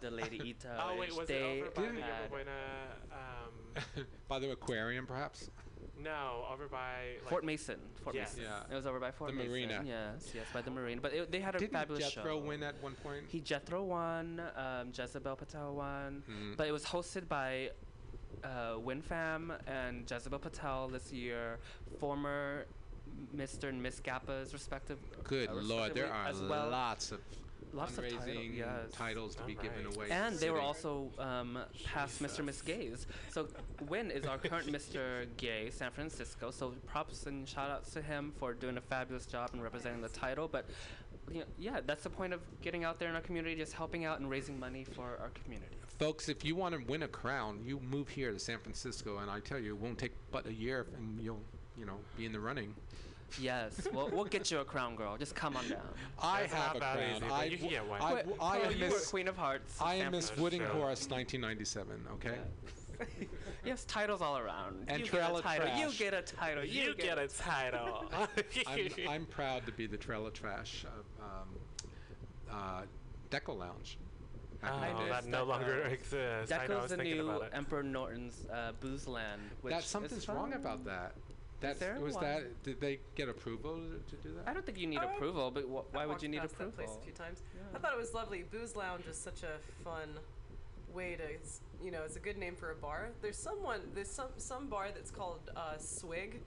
the Lady Ito. Oh, wait, was it over by by the aquarium, perhaps? No, over by... like Fort Mason. Fort Mason. Yeah. It was over by Fort Mason. The marina. Yes, yes, by the marina. But they had a fabulous show. Didn't Jethro win at one point? Jethro won. Jezebel Patel won. Mm-hmm. But it was hosted by... WinFam and Jezebel Patel this year, former Mr. and Miss GAPA's respective. Good Lord, there are lots of fundraising titles to be given away. And they were also past Mr. and Miss Gays. So Win is our current Mr. Gay San Francisco. So props and shout outs to him for doing a fabulous job and representing the title. But you know, yeah, that's the point of getting out there in our community, just helping out and raising money for our community. Folks, if you want to win a crown, you move here to San Francisco, and I tell you, it won't take but a year, and you'll, you know, be in the running. Yes, we'll get you a crown, girl. Just come on down. I have a crown. I am Queen of Hearts. I am Miss Wooding Chorus 1997, okay? Yes. Yes, titles all around. And Trella Trash. You get a title. You get a title. I'm proud to be the Trella Trash Deco Lounge. That no longer exists. Deco's the new Emperor Norton's booze land. That something's wrong about that. Did they get approval to do that? I don't think you need approval, but why would you need approval? I've walked past that place a few times. Yeah. I thought it was lovely. Booze Lounge is such a fun way to, you know, it's a good name for a bar. There's some bar that's called Swig.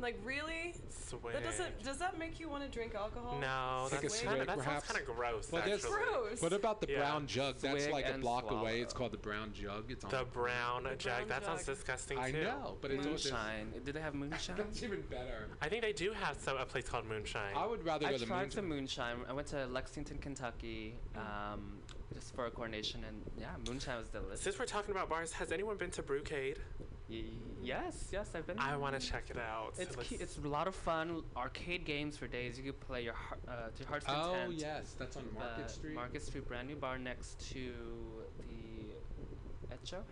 Like, really? Swig. Does that make you want to drink alcohol? No, that sounds kind of gross, actually. Gross. What about the Brown Jug? That's like a block away. It's called the Brown Jug. It's on the Brown Jug. That sounds disgusting, too. I know, but it's moonshine. Do they have moonshine? That's even better. I think they do have a place called Moonshine. I would rather go to Moonshine. I tried to Moonshine. I went to Lexington, Kentucky, just for a coronation, and yeah, Moonshine was delicious. Since we're talking about bars, has anyone been to Brewcade? Yes, I've been. I want to check it out. It's a lot of fun. Arcade games for days. You could play your heart's content. Oh yes, that's on Market Street. Market Street, brand new bar next to the Hecho.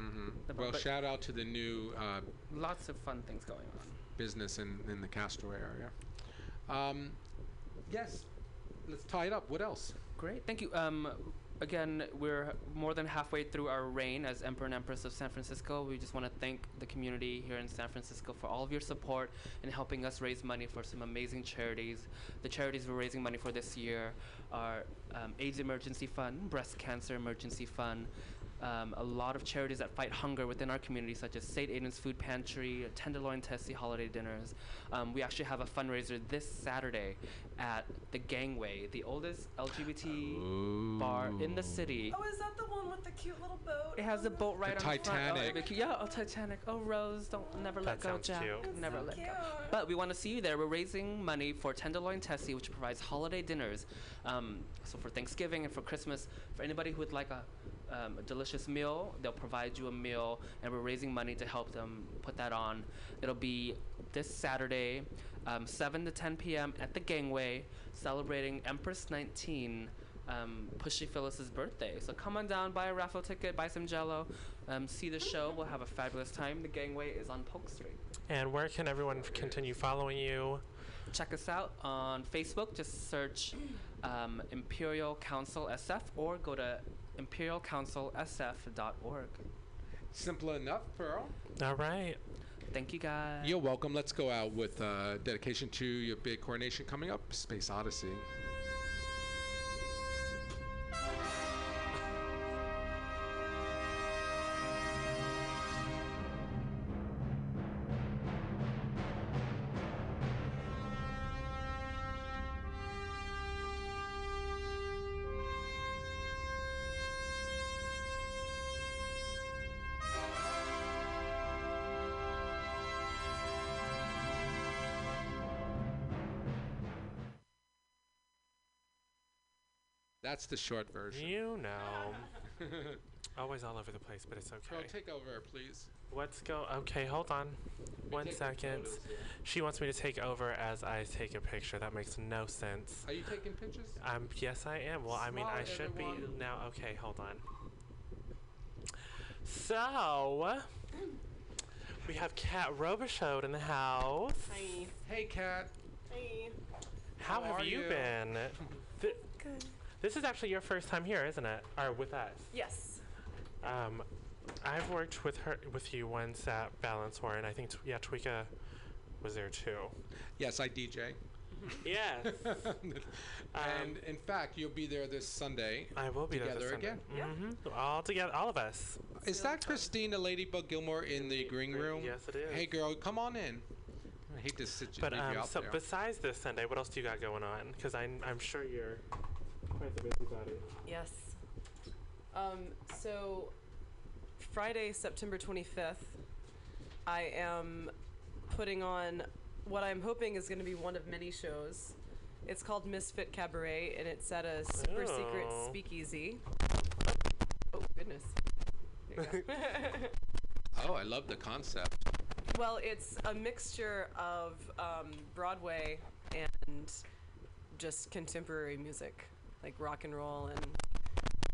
Mm-hmm. Well, shout out to the new. Lots of fun things going on. Business in the Castaway area. Yes, let's tie it up. What else? Great, thank you. Again, we're more than halfway through our reign as Emperor and Empress of San Francisco. We just want to thank the community here in San Francisco for all of your support and helping us raise money for some amazing charities. The charities we're raising money for this year are AIDS Emergency Fund, Breast Cancer Emergency Fund, a lot of charities that fight hunger within our community, such as St. Aidan's Food Pantry, Tenderloin Tessie Holiday Dinners. We actually have a fundraiser this Saturday at the Gangway, the oldest LGBT bar in the city. Oh, is that the one with the cute little boat? It has a boat right on the Titanic. Front. Oh, yeah, oh, Titanic. Oh, Rose, never let go, Jack. Never let go. But we want to see you there. We're raising money for Tenderloin Tessie, which provides holiday dinners. So for Thanksgiving and for Christmas, for anybody who would like a delicious meal, they'll provide you a meal, and we're raising money to help them put that on. It'll be this Saturday 7 to 10 p.m. at the gangway, celebrating Empress 19, Pushy Phyllis's birthday. So come on down, buy a raffle ticket, buy some Jello, see the show. We'll have a fabulous time. The gangway is on Polk Street. And where can everyone continue following you? Check us out on Facebook. Just search Imperial Council SF or go to imperialcouncilsf.org. Simple enough, Pearl. All right. Thank you, guys. You're welcome. Let's go out with dedication to your big coronation coming up, Space Odyssey. That's the short version. You know. Always all over the place, but it's okay. Girl, take over, please. Let's go. Okay, hold on. We 1 second. She wants me to take over as I take a picture. That makes no sense. Are you taking pictures? Yes, I am. Well, I mean, I should be now. Okay, hold on. So, we have Cat Robert Show in the house. Hi. Hey, Cat. Hey. How have you been? Good. This is actually your first time here, isn't it? Or with us? Yes. I've worked with you once at Balançois, and I think Twika was there too. Yes, I DJ. Yes. And in fact, you'll be there this Sunday. I will be together there this Sunday. Again. Mm-hmm. Yeah. All together, all of us. Is that Christina Ladybug Gilmore in the green room? Yes, it is. Hey, girl, come on in. I hate to sit you out there. But besides this Sunday, what else do you got going on? Because I'm sure you're quite the busybody. Yes. So Friday, September 25th, I am putting on what I'm hoping is going to be one of many shows. It's called Misfit Cabaret, and it's at a super secret speakeasy. Oh, goodness. There you go. Oh, I love the concept. Well, it's a mixture of Broadway and just contemporary music, like rock and roll and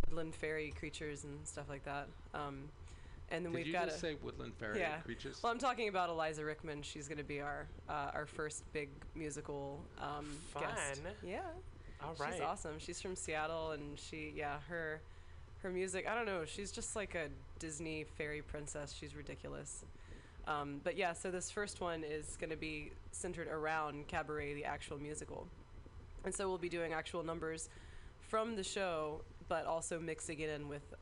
woodland fairy creatures and stuff like that. And then we've got to say woodland fairy creatures. Well, I'm talking about Eliza Rickman. She's going to be our first big musical guest. Yeah. All right. She's awesome. She's from Seattle, and her music. I don't know. She's just like a Disney fairy princess. She's ridiculous. But yeah, so this first one is going to be centered around Cabaret, the actual musical, and so we'll be doing actual numbers from the show, but also mixing it in with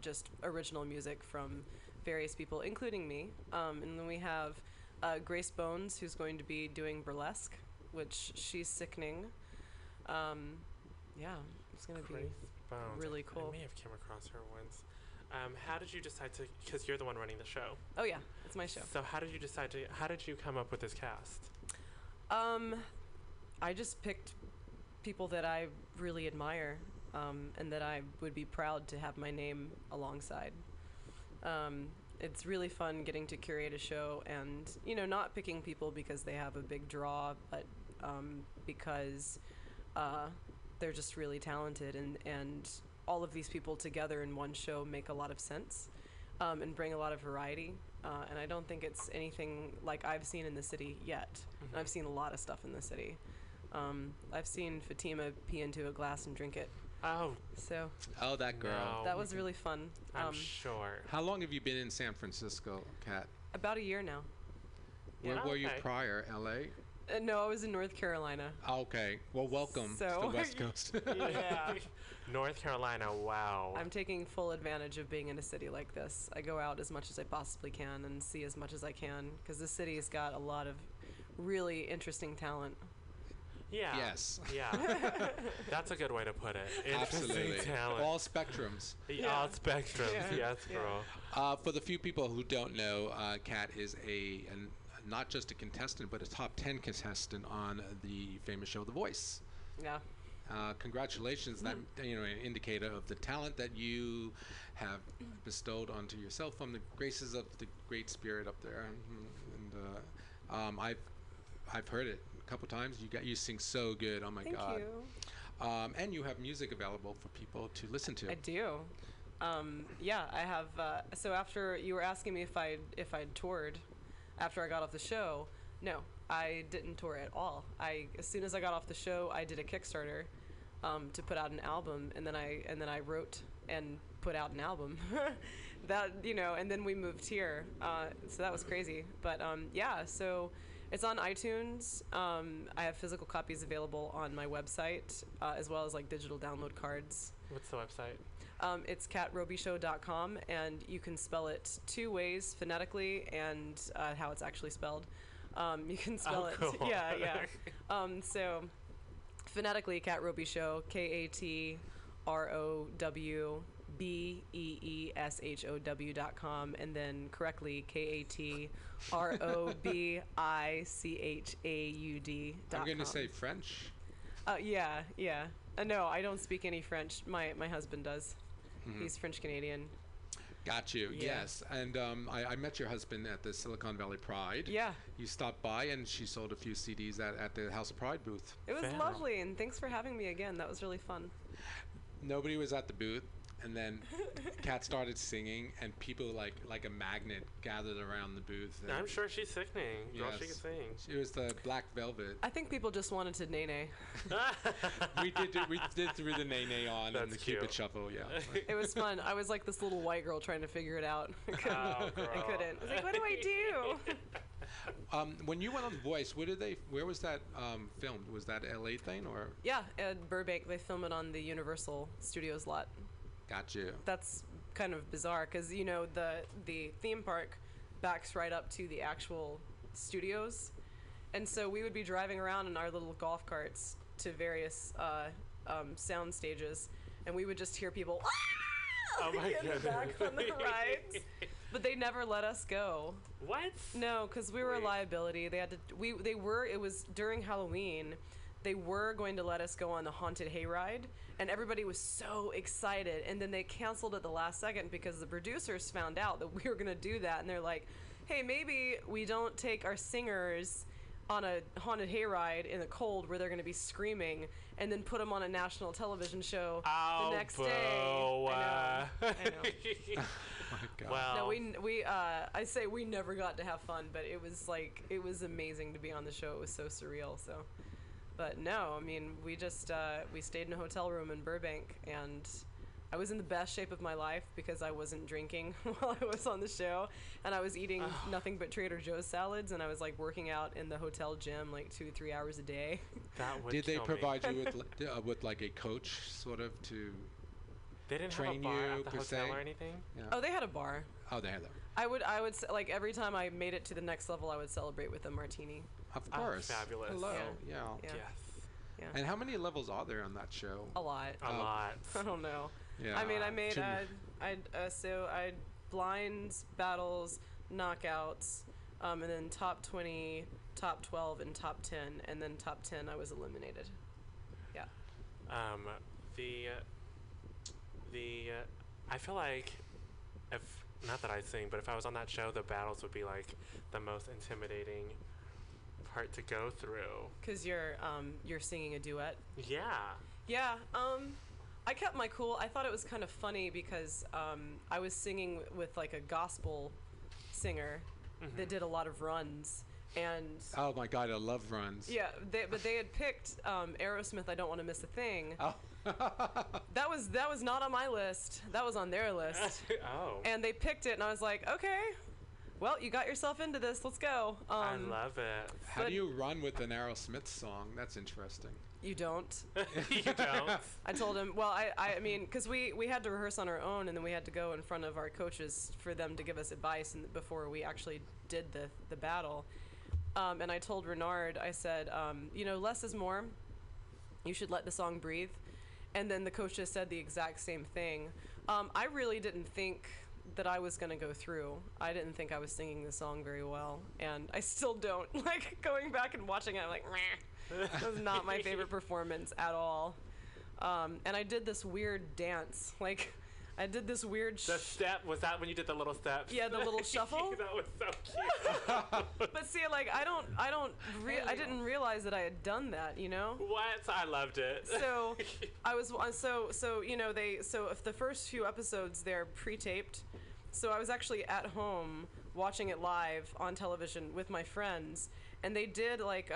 just original music from various people, including me. And then we have Grace Bones, who's going to be doing burlesque, which she's sickening. Yeah, it's going to be really cool. I may have come across her once. How did you decide to, because you're the one running the show. Oh, yeah, it's my show. So how did you come up with this cast? I just picked people that I really admire and that I would be proud to have my name alongside. It's really fun getting to curate a show and, you know, not picking people because they have a big draw, but because they're just really talented, and all of these people together in one show make a lot of sense and bring a lot of variety. And I don't think it's anything like I've seen in the city yet. Mm-hmm. I've seen a lot of stuff in the city. I've seen Fatima pee into a glass and drink it. Oh. So. Oh, that girl. No. That was really fun. I'm sure. How long have you been in San Francisco, Kat? About a year now. Yeah. Where were you prior, L.A.? No, I was in North Carolina. Okay. Well, welcome to the West Coast. Yeah. North Carolina, wow. I'm taking full advantage of being in a city like this. I go out as much as I possibly can and see as much as I can, because the city's got a lot of really interesting talent. Yeah. Yes. Yeah. That's a good way to put it. Absolutely. Talent. All spectrums. Yeah. All spectrums. Yeah. Yes, girl. Yeah. For the few people who don't know, Kat is not just a contestant, but a top 10 contestant on the famous show The Voice. Yeah. Congratulations. That, you know, an indicator of the talent that you have bestowed onto yourself from the graces of the great spirit up there. And I've I've heard it a couple times. You sing so good. Oh my God. Thank you. And you have music available for people to listen to. I do. Yeah, I have. So after you were asking me if I'd toured after I got off the show, no, I didn't tour at all. As soon as I got off the show, I did a Kickstarter to put out an album, and then I wrote and put out an album. That, you know, and then we moved here, so that was crazy. But yeah, so it's on iTunes. I have physical copies available on my website, as well as like digital download cards. What's the website? It's catrobyshow.com, and you can spell it two ways phonetically and how it's actually spelled. You can spell it. Yeah, yeah. So phonetically, Cat Robey Show, KATROWBEESHOW.com, and then correctly KATROBICHAUD.com. I'm going to say French. Yeah, yeah. No, I don't speak any French. My husband does. Mm-hmm. He's French Canadian. Got you. Yeah. Yes. And I met your husband at the Silicon Valley Pride. Yeah. You stopped by, and she sold a few CDs at the House of Pride booth. It was lovely, and thanks for having me again. That was really fun. Nobody was at the booth, and then Kat started singing, and people like a magnet gathered around the booth. I'm sure she's sickening. Yes. Girl, she can sing. It was the Black Velvet. I think people just wanted to nay-nay. We did threw the nay-nay on. That's and the cute. Cupid shuffle, yeah. It was fun. I was like this little white girl trying to figure it out. I couldn't. I was like, what do I do? When you went on The Voice, where was that filmed? Was that LA thing or? Yeah, at Burbank. They film it on the Universal Studios lot. Got you. That's kind of bizarre because, you know, the theme park backs right up to the actual studios. And so we would be driving around in our little golf carts to various sound stages, and we would just hear people oh my in the back from the rides. But they never let us go. What? No, because we were a liability. They had to. It was during Halloween. They were going to let us go on the haunted hayride, and everybody was so excited. And then they canceled at the last second because the producers found out that we were going to do that, and they're like, "Hey, maybe we don't take our singers on a haunted hayride in the cold where they're going to be screaming, and then put them on a national television show the next day." I know. Oh my God. Wow. No, I say we never got to have fun, but it was like it was amazing to be on the show. It was so surreal. So. But no, I mean, we just, we stayed in a hotel room in Burbank, and I was in the best shape of my life because I wasn't drinking while I was on the show, and I was eating nothing but Trader Joe's salads, and I was, like, working out in the hotel gym, like, 2 or 3 hours a day. That would kill me. Did they provide you with, like, a coach, sort of, to... They didn't train have a bar you, at the hotel se? Or anything? Yeah. Oh, they had a bar. Oh, they had that. I would like, every time I made it to the next level, I would celebrate with a martini. Of course. Fabulous. Hello. Yeah. Yeah. Yes. Yeah. And how many levels are there on that show? A lot. A lot. I don't know. Yeah. I mean, I made, I blinds, battles, knockouts, and then top 20, top 12, and top 10. And then top 10, I was eliminated. Yeah. I feel like if not that I sing, but if I was on that show, the battles would be like the most intimidating part to go through. 'Cause you're singing a duet. Yeah. Yeah. I kept my cool. I thought it was kind of funny because I was singing with like a gospel singer that did a lot of runs. And oh my God, I love runs. Yeah, they had picked Aerosmith, I Don't Want to Miss a Thing. Oh. That was not on my list. That was on their list. Oh. And they picked it, and I was like, okay, well, you got yourself into this. Let's go. I love it. How do you run with an Aerosmith song? That's interesting. You don't. You don't. I told him. Well, I mean, because we had to rehearse on our own, and then we had to go in front of our coaches for them to give us advice, and before we actually did the battle. And I told Renard, I said, you know, less is more. You should let the song breathe. And then the coach just said the exact same thing. I really didn't think that I was going to go through. I didn't think I was singing the song very well. And I still don't. Like, going back and watching it, I'm like, meh. That was not my favorite performance at all. And I did this weird dance. Like, I did this weird... The step? Was that when you did the little step? Yeah, the little shuffle? That was so cute. But see, like, I didn't realize that I had done that, you know? What? I loved it. So, I was... So if the first few episodes, they're pre-taped. So I was actually at home watching it live on television with my friends. And they did, like...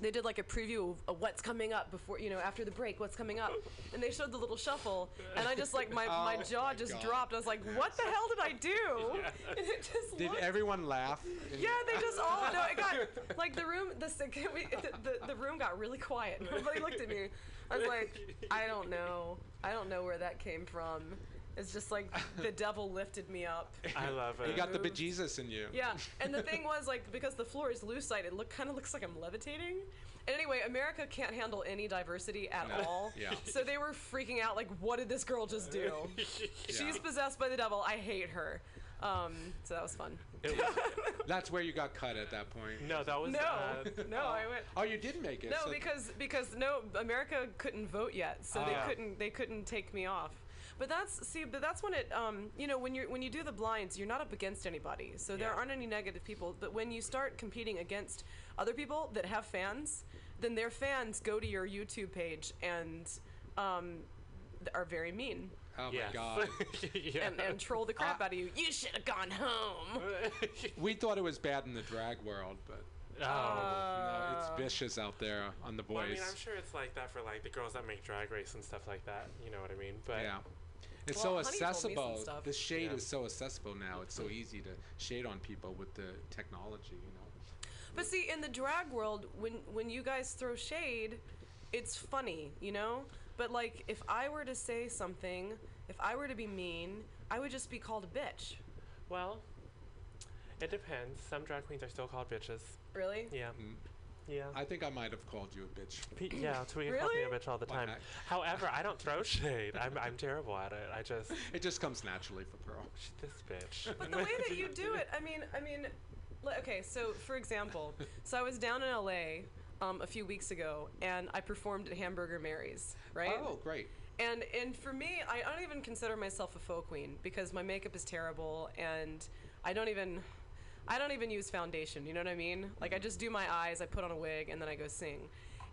They did like a preview of what's coming up before, you know, after the break, what's coming up. And they showed the little shuffle. And I just like, my jaw just dropped. I was like, what the hell did I do? Yeah. And it just did looked. Everyone laugh? Yeah, they just all, no, it got, like the room, the room got really quiet. Everybody looked at me. I was like, I don't know where that came from. It's just like the devil lifted me up. I love it. You got the bejesus in you. Yeah. And the thing was, like, because the floor is lucite, it kind of looks like I'm levitating. And anyway, America can't handle any diversity at all. Yeah. So they were freaking out, like, what did this girl just do? Yeah. She's possessed by the devil. I hate her. So that was fun. That's where you got cut at that point. No, that was... No, I went... Oh, you did make it. No, so because America couldn't vote yet, so they couldn't take me off. But that's when it, when you do the blinds, you're not up against anybody. So there aren't any negative people. But when you start competing against other people that have fans, then their fans go to your YouTube page and are very mean. Oh, my God. and troll the crap out of you. You should have gone home. We thought it was bad in the drag world, but... No, it's vicious out there on The Voice. Well, I mean, I'm sure it's like that for like the girls that make Drag Race and stuff like that. You know what I mean? But yeah, it's so accessible. The shade is so accessible now. It's so easy to shade on people with the technology, you know. But see, in the drag world, when you guys throw shade, it's funny, you know. But like, if I were to say something, if I were to be mean, I would just be called a bitch. Well. It depends. Some drag queens are still called bitches. Really? Yeah. Mm. Yeah. I think I might have called you a bitch. Yeah, Tweety calls me a bitch all the time. However, I don't throw shade. I'm terrible at it. It just comes naturally for Pearl. This bitch. But the way that you do it, I mean, okay. So for example, I was down in LA a few weeks ago, and I performed at Hamburger Mary's. Right? Oh, great. And for me, I don't even consider myself a faux queen because my makeup is terrible, and I don't even use foundation, you know what I mean? Like, I just do my eyes, I put on a wig, and then I go sing.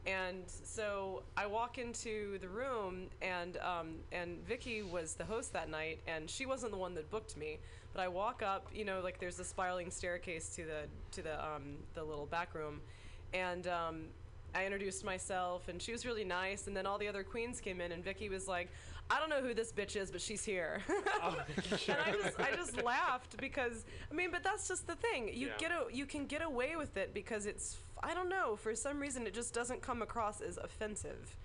And so I walk into the room, and Vicky was the host that night, and she wasn't the one that booked me. But I walk up, you know, like there's a spiraling staircase to the little back room, and I introduced myself, and she was really nice, and then all the other queens came in, and Vicky was like, I don't know who this bitch is, but she's here. Oh, sure. And I just laughed because, I mean, but that's just the thing. You can get away with it because it's, I don't know, for some reason it just doesn't come across as offensive.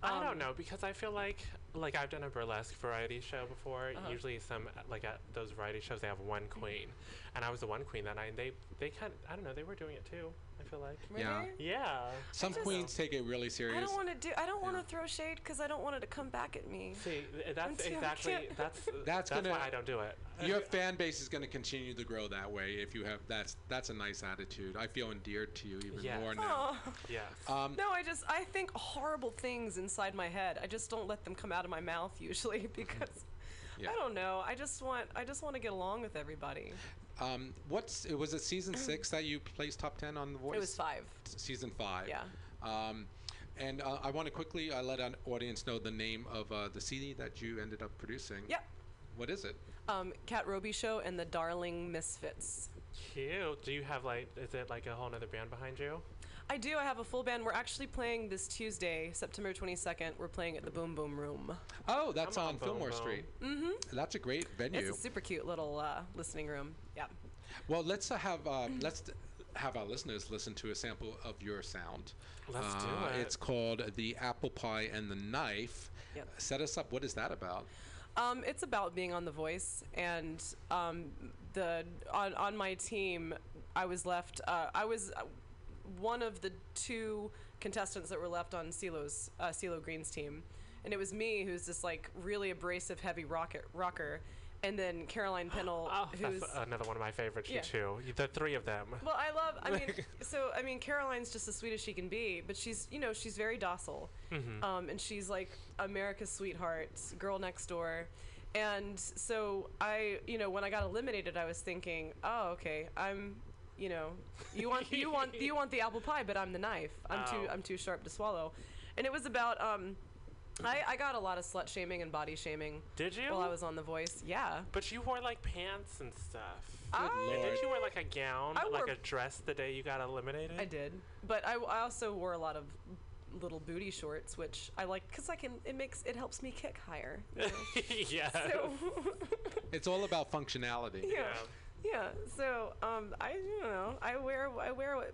I don't know, because I feel like I've done a burlesque variety show before. Uh-huh. Usually at those variety shows, they have one queen. And I was the one queen that night, and they kind of, I don't know, they were doing it too, I feel like. Really? Yeah. Some queens take it really serious. I don't want to throw shade because I don't want it to come back at me. See, that's exactly, that's why I don't do it. Your fan base is going to continue to grow that way if you have, that's a nice attitude. I feel endeared to you even more now. Yes. No, I think horrible things inside my head. I just don't let them come out of my mouth usually because I don't know. I just want to get along with everybody. Was it season 6 that you placed top 10 on The Voice? It was 5. Season 5. Yeah. And I want to quickly let our audience know the name of the CD that you ended up producing. Yep. What is it? Cat Robert Show and the Darling Misfits. Cute. Do you have is it like a whole other band behind you? I do. I have a full band. We're actually playing this Tuesday, September 22nd. We're playing at the Boom Boom Room. Oh, that's on Fillmore Street. Mm-hmm. That's a great venue. It's a super cute little listening room. Yeah. Well, let's have our listeners listen to a sample of your sound. Let's do it. It's called The Apple Pie and the Knife. Yep. Set us up. What is that about? It's about being on The Voice, and on my team, I was left. I was one of the two contestants that were left on CeeLo Green's team, and it was me who's this like really abrasive heavy rocker, And then Caroline Pennell, who's another one of my favorites, too. The three of them. Well, I love, I mean, Caroline's just as sweet as she can be, but she's, you know, she's very docile. Mm-hmm. And she's like America's sweetheart, girl next door. And so I, you know, when I got eliminated, I was thinking, oh, okay, I'm, you know, you want the apple pie, but I'm the knife. I'm too sharp to swallow. And it was about, I got a lot of slut shaming and body shaming. Did you? While I was on The Voice, yeah. But you wore like pants and stuff. Didn't you wear like a gown, a dress the day you got eliminated? I did, but I also wore a lot of little booty shorts, which I like because I can. It helps me kick higher. You know? Yeah. So it's all about functionality. Yeah. Yeah, so I don't know.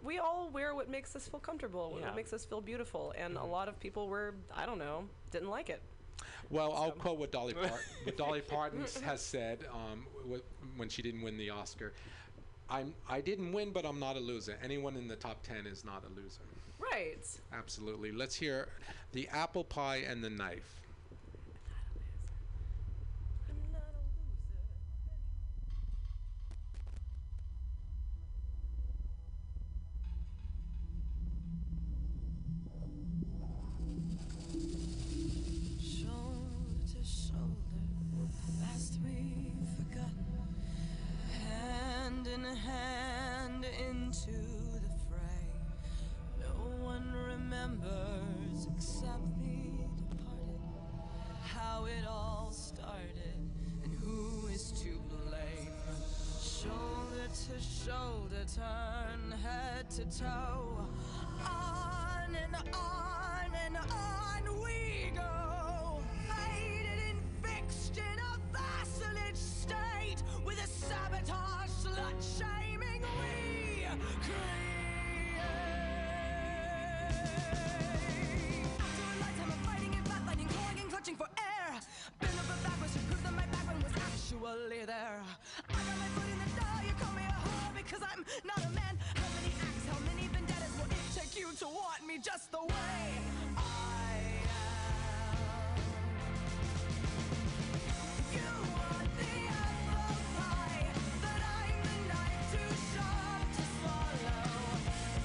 We all wear what makes us feel comfortable, what makes us feel beautiful, and a lot of people didn't like it. Well, I'll quote what Dolly Parton has said when she didn't win the Oscar. I didn't win, but I'm not a loser. Anyone in the top 10 is not a loser. Right. Absolutely. Let's hear The Apple Pie and the Knife. Hand into the fray. No one remembers except the departed how it all started and who is to blame. Shoulder to shoulder, turn head to toe. On and on and on we go, faded in fiction, a vassalage state with a sabotage. Not shaming, we create. After a lifetime of fighting and flatlining, clawing and clutching for air, bent over backwards to prove that my backbone was actually there. I got my foot in the door, you call me a whore because I'm not a man. How many acts, how many vendettas will it take you to want me just the way I am? You want the apple pie, too sharp to swallow.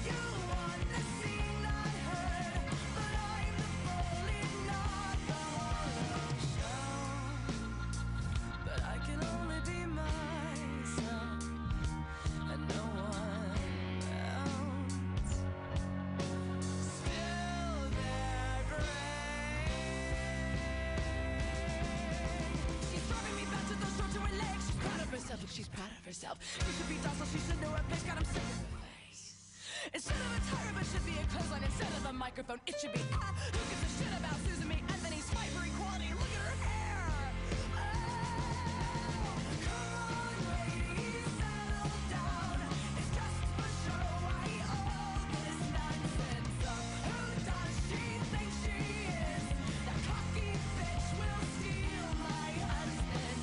You want the scene not heard, but I'm the bully, not the hollow. Show, but I can only be myself and no one else. Still their brain. She's driving me back to those torturing legs. She's proud of herself, look, she's proud of herself. She should be docile, she should know her place. God, I'm sick of her face. Instead of a tire, it should be a clothesline. Instead of a microphone, it should be who gives a shit about Susan B. Anthony's fight for equality? Look at her hair. Oh, come on, ladies, settle down. It's just for show. Why all this nonsense? Who does she think she is? That cocky bitch will steal my husband.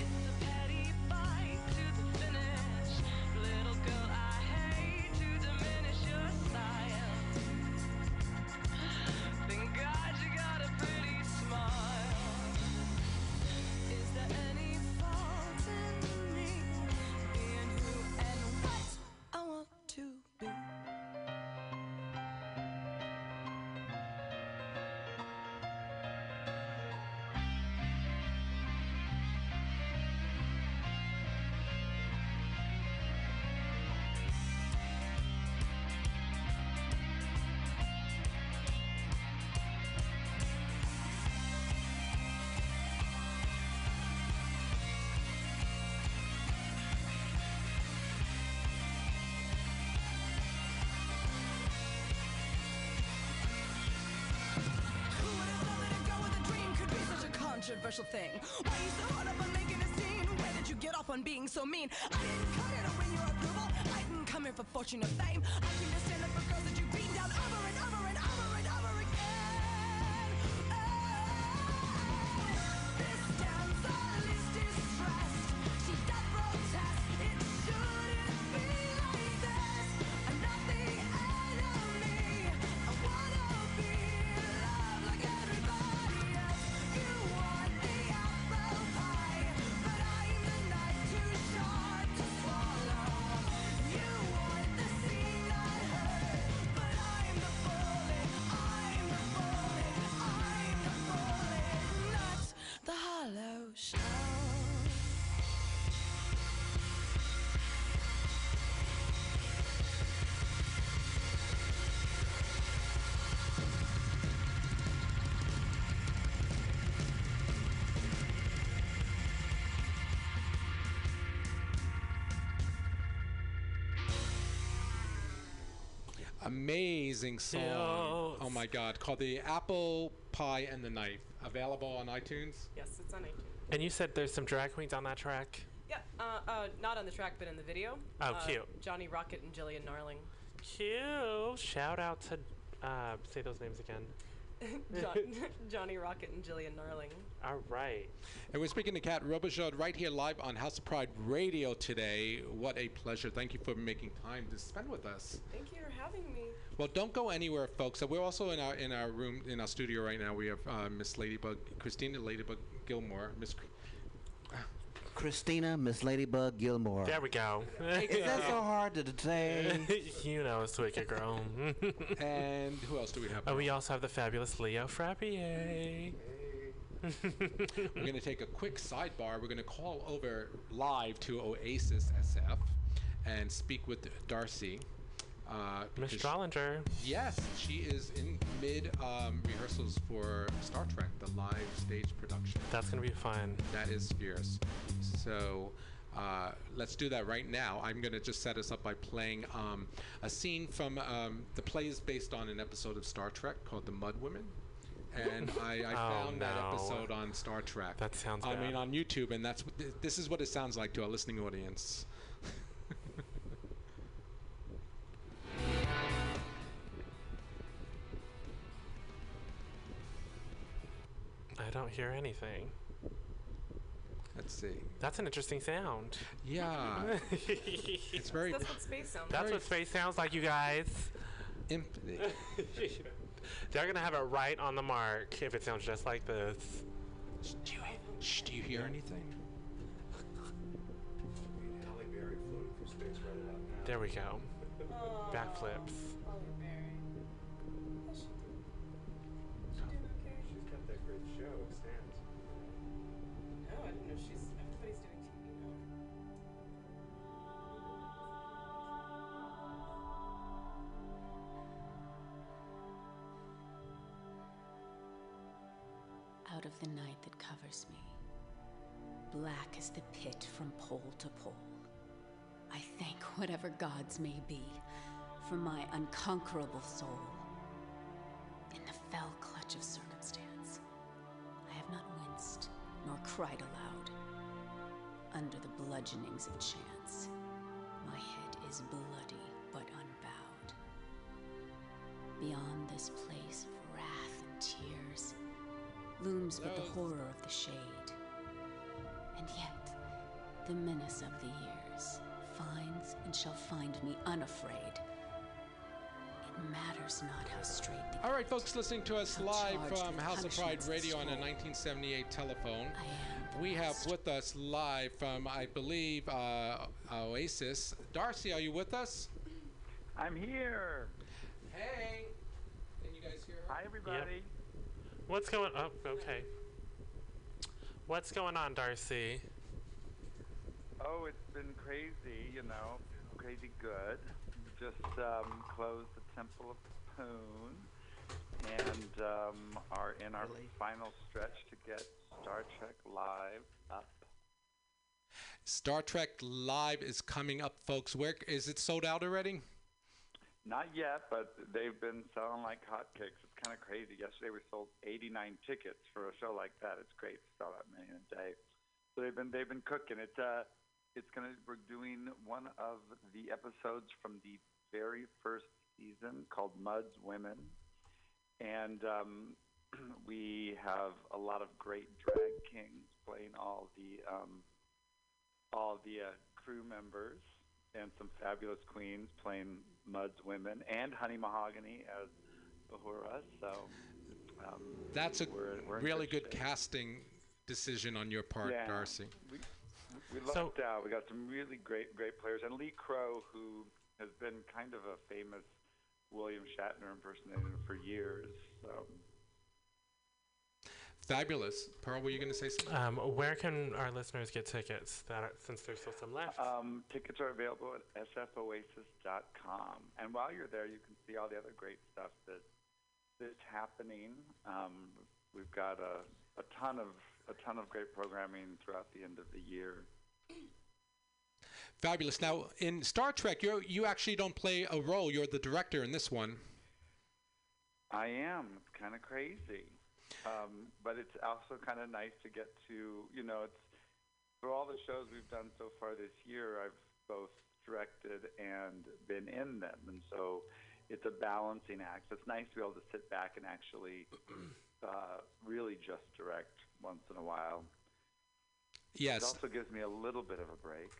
It's a petty fight to the finish. Little girl, I hate to diminish your style. Thank God you got a pretty smile. Is there any fault in me, being who and what I want to be? Controversial thing. Why are you so hard up on making a scene? Where did you get off on being so mean? I didn't come here to win your approval. I didn't come here for fortune or fame. I came to stand up for girls that you've beaten down over and over and over and over again. Oh, this town's all is distressed. She does protest. It shouldn't be like this. I'm not the enemy. I wanna be loved like everybody else. You want the apple pie, but I amazing song. Oh my God, called The Apple Pie and the Knife. Available on iTunes? Yes, it's on iTunes. And you said there's some drag queens on that track? Yeah, not on the track, but in the video. Oh, cute. Johnny Rocket and Jillian Gnarling. Cute. Shout out to, say those names again. Johnny Rocket and Jillian Gnarling. All right. And we're speaking to Cat Robert Show right here live on House of Pride Radio today. What a pleasure. Thank you for making time to spend with us. Thank you for having me. Well, don't go anywhere, folks. So we're also in our room, in our studio right now. We have Miss Ladybug, Christina Ladybug Gilmore. Miss Ladybug Gilmore. There we go. Is that so hard to say? You know, it's wicked, girl. And who else do we have? Oh, we also have the fabulous Leo Frappier. Hey. We're going to take a quick sidebar. We're going to call over live to Oasis SF and speak with Darcy. Miss Strollinger. Yes, she is in mid rehearsals for Star Trek, the live stage production. That's going to be fun. That is fierce. So let's do that right now. I'm going to just set us up by playing a scene from the play is based on an episode of Star Trek called The Mud Women. And I found that episode on Star Trek. That sounds bad. I mean, on YouTube, and that's this is what it sounds like to our listening audience. I don't hear anything. Let's see. That's an interesting sound. Yeah. It's very. That's what space sounds like. That's what space sounds like, you guys. Empty. They're going to have it right on the mark if it sounds just like this. Do you hear anything? Halle Berry floating through space right about now. There we go. Backflips. Halle Berry. That great show stands. Oh, I didn't know she's. Everybody's doing TV now. Out of the night that covers me, black as the pit from pole to pole, I thank whatever gods may be for my unconquerable soul. In the fell clutch of circumstance, I have not winced, nor cried aloud. Under the bludgeonings of chance, my head is bloody but unbowed. Beyond this place of wrath and tears, looms but the horror of the shade. And yet, the menace of the years finds and shall find me unafraid. Matters not how straight. All right, folks, listening to us live from House of Pride Radio on a 1978 telephone. We have with us live from, I believe, Oasis. Darcy, are you with us? I'm here. Hey. Can you guys hear her? Hi, everybody. Yep. What's going on? Oh, okay. What's going on, Darcy? Oh, it's been crazy, you know, crazy good. Just closed the Temple of Poon and are in our final stretch to get Star Trek Live up. Star Trek Live is coming up, folks. Where is it sold out already? Not yet, but they've been selling like hotcakes. It's kind of crazy. Yesterday we sold 89 tickets for a show like that. It's great to sell that many in a day. So they've been cooking it. We're doing one of the episodes from the very first season called Mud's Women. And we have a lot of great drag kings playing all the crew members and some fabulous queens playing Mud's Women and Honey Mahogany as Bahura. So that's a really good casting decision on your part, yeah. Darcy. We lucked out. We got some really great players. And Lee Crow, who has been kind of a famous William Shatner impersonator for years. So. Fabulous. Pearl, were you going to say something? Where can our listeners get tickets, since there's still some left? Tickets are available at sfoasis.com. And while you're there, you can see all the other great stuff that's happening. We've got a ton of great programming throughout the end of the year. Fabulous. Now, in Star Trek, you actually don't play a role. You're the director in this one. I am. It's kind of crazy. But it's also kind of nice to get to, you know, it's for all the shows we've done so far this year, I've both directed and been in them. And so it's a balancing act. It's nice to be able to sit back and actually really just direct once in a while. Yes. It also gives me a little bit of a break.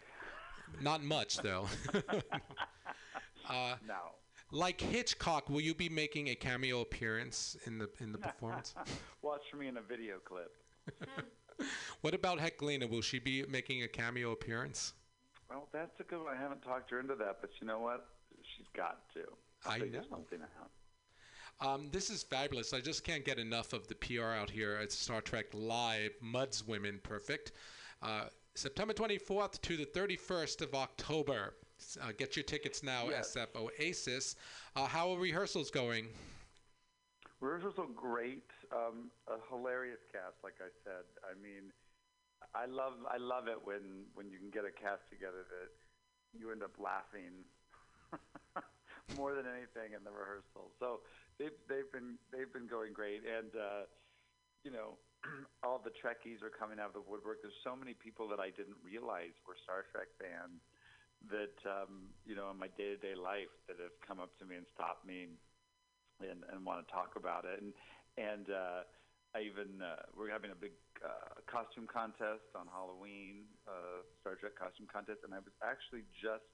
Not much, though. No. Like Hitchcock, will you be making a cameo appearance in the performance? Watch me in a video clip. What about Heclina? Will she be making a cameo appearance? Well, that's a good one. I haven't talked her into that, but you know what? She's got to. I know. Something out. This is fabulous. I just can't get enough of the PR out here at Star Trek Live, Mud's Women Perfect. September 24th to the 31st of October. Get your tickets now, yes. SF Oasis. How are rehearsals going? Rehearsals are great. A hilarious cast, like I said. I mean, I love it when you can get a cast together that you end up laughing more than anything in the rehearsal. So they've been going great, and you know, all the Trekkies are coming out of the woodwork. There's so many people that I didn't realize were Star Trek fans that you know, in my day-to-day life, that have come up to me and stopped me and want to talk about it. And I even we're having a big costume contest on Halloween, Star Trek costume contest, and I was actually just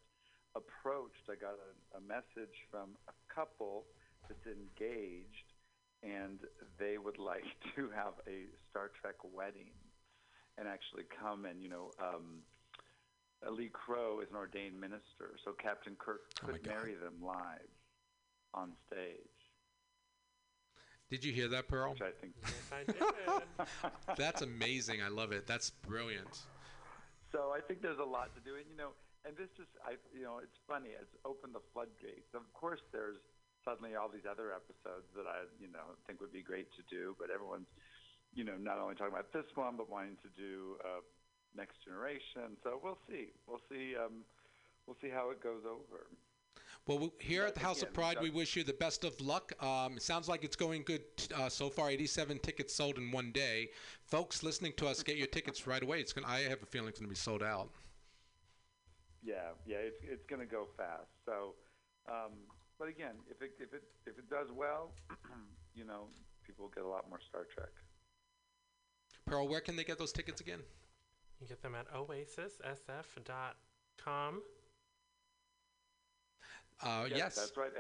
approached. I got a message from a couple that's engaged, and they would like to have a Star Trek wedding and actually come and, you know, Lee Crow is an ordained minister, so Captain Kirk could marry them live on stage. Did you hear that, Pearl? Which I think. Yes, I did. That's amazing. I love it. That's brilliant. So I think there's a lot to do, and you know, and this just, you know, it's funny. It's opened the floodgates. Of course, there's suddenly all these other episodes that I, you know, think would be great to do, but everyone's, you know, not only talking about this one, but wanting to do Next Generation. So we'll see. We'll see how it goes over. Well, here at the House of Pride, we wish you the best of luck. It sounds like it's going good so far. 87 tickets sold in one day. Folks listening to us, get your tickets right away. I have a feeling it's going to be sold out. Yeah, it's going to go fast. So, but again, if it does well, you know, people get a lot more Star Trek. Pearl, where can they get those tickets again? You can get them at oasissf.com. Yes, that's right.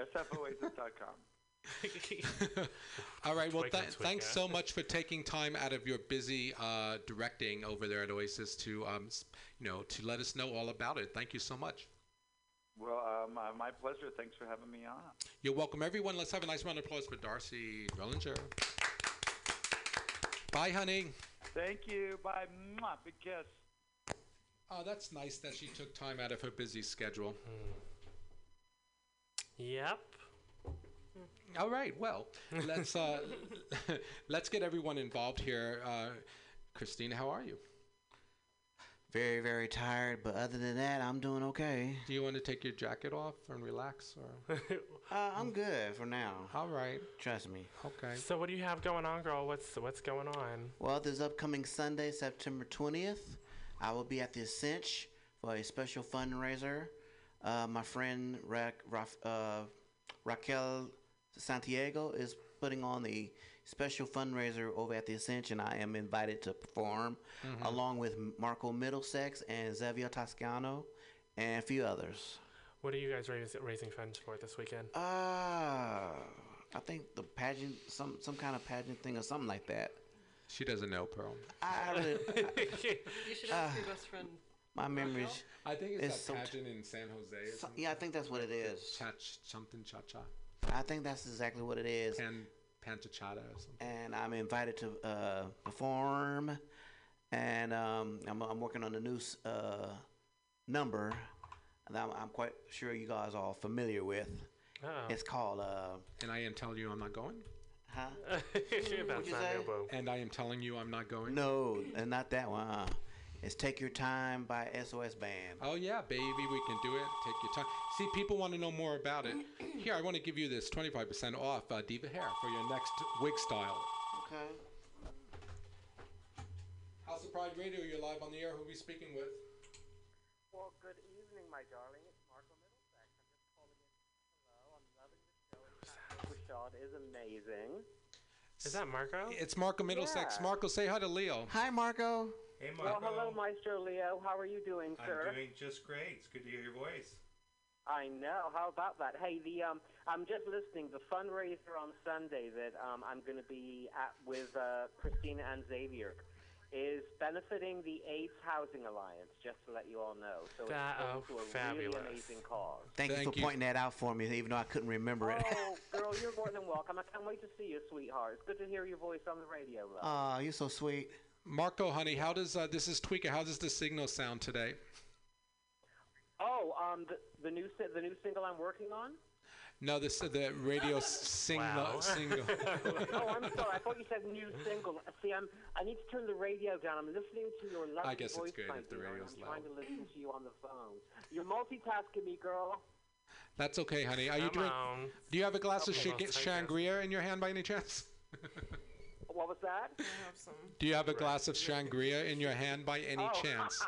sfoasis.com. All right. Well, thanks so much for taking time out of your busy directing over there at Oasis to, you know, to let us know all about it. Thank you so much. Well, my pleasure. Thanks for having me on. You're welcome, everyone. Let's have a nice round of applause for Darcy Rellinger. Bye, honey. Thank you. Bye. Mwah. Big kiss. Oh, that's nice that she took time out of her busy schedule. Yep. All right. Well, let's get everyone involved here. Christina, how are you? Very, very tired, but other than that, I'm doing okay. Do you want to take your jacket off and relax, or? I'm good for now. All right. Trust me. Okay. So what do you have going on, girl? What's going on? Well, this upcoming Sunday, September 20th, I will be at the Ascension for a special fundraiser. My friend Raquel Santiago is putting on the special fundraiser over at the Ascension. I am invited to perform along with Marco Middlesex and Xavier Toscano and a few others. What are you guys raising funds for this weekend? I think the pageant, some kind of pageant thing or something like that. She doesn't know, Pearl. I really. You should ask your best friend. My memories. I think it's that pageant in San Jose. Yeah, I think that's what it is. Something cha-cha. I think that's exactly what it is. Panchachada or something. And I'm invited to perform, and I'm working on a new number that I'm quite sure you guys are familiar with. Uh-oh. It's called... and I am telling you I'm not going? Huh? That's not elbow. And I am telling you I'm not going? No, and not that one. is Take Your Time by SOS Band. Oh, yeah, baby, we can do it. Take Your Time. See, people want to know more about it. Here, I want to give you this 25% off Diva Hair for your next wig style. Okay. House of Pride Radio, you're live on the air. Who are we speaking with? Well, good evening, my darling. It's Marco Middlesex. I'm just calling in. Hello, I'm loving the show. Rashad is amazing. Is that Marco? It's Marco Middlesex. Yeah. Marco, say hi to Leo. Hi, Marco. Hey, Marco. Well, hello, Maestro Leo. How are you doing, sir? I'm doing just great. It's good to hear your voice. I know. How about that? Hey, I'm just listening. The fundraiser on Sunday that I'm going to be at with Christina and Xavier is benefiting the AIDS Housing Alliance, just to let you all know. So it's going to a fabulous, really amazing cause. Thank you for pointing that out for me, even though I couldn't remember it. Oh, girl, you're more than welcome. I can't wait to see you, sweetheart. It's good to hear your voice on the radio, love. Aw, you're so sweet. Marco, honey, how does this is Tweaker. How does the signal sound today? Oh, the new single I'm working on? No, the radio single. Oh, I'm sorry. I thought you said new single. See, I need to turn the radio down. I'm listening to your lovely voice. I guess it's good if the radio's loud. I'm trying to listen to you on the phone. You're multitasking me, girl. That's okay, honey. Are you doing? Do you have a glass of Shangria in your hand by any chance? What was that? I have some. Do you have a glass of Shangria in your hand by any chance?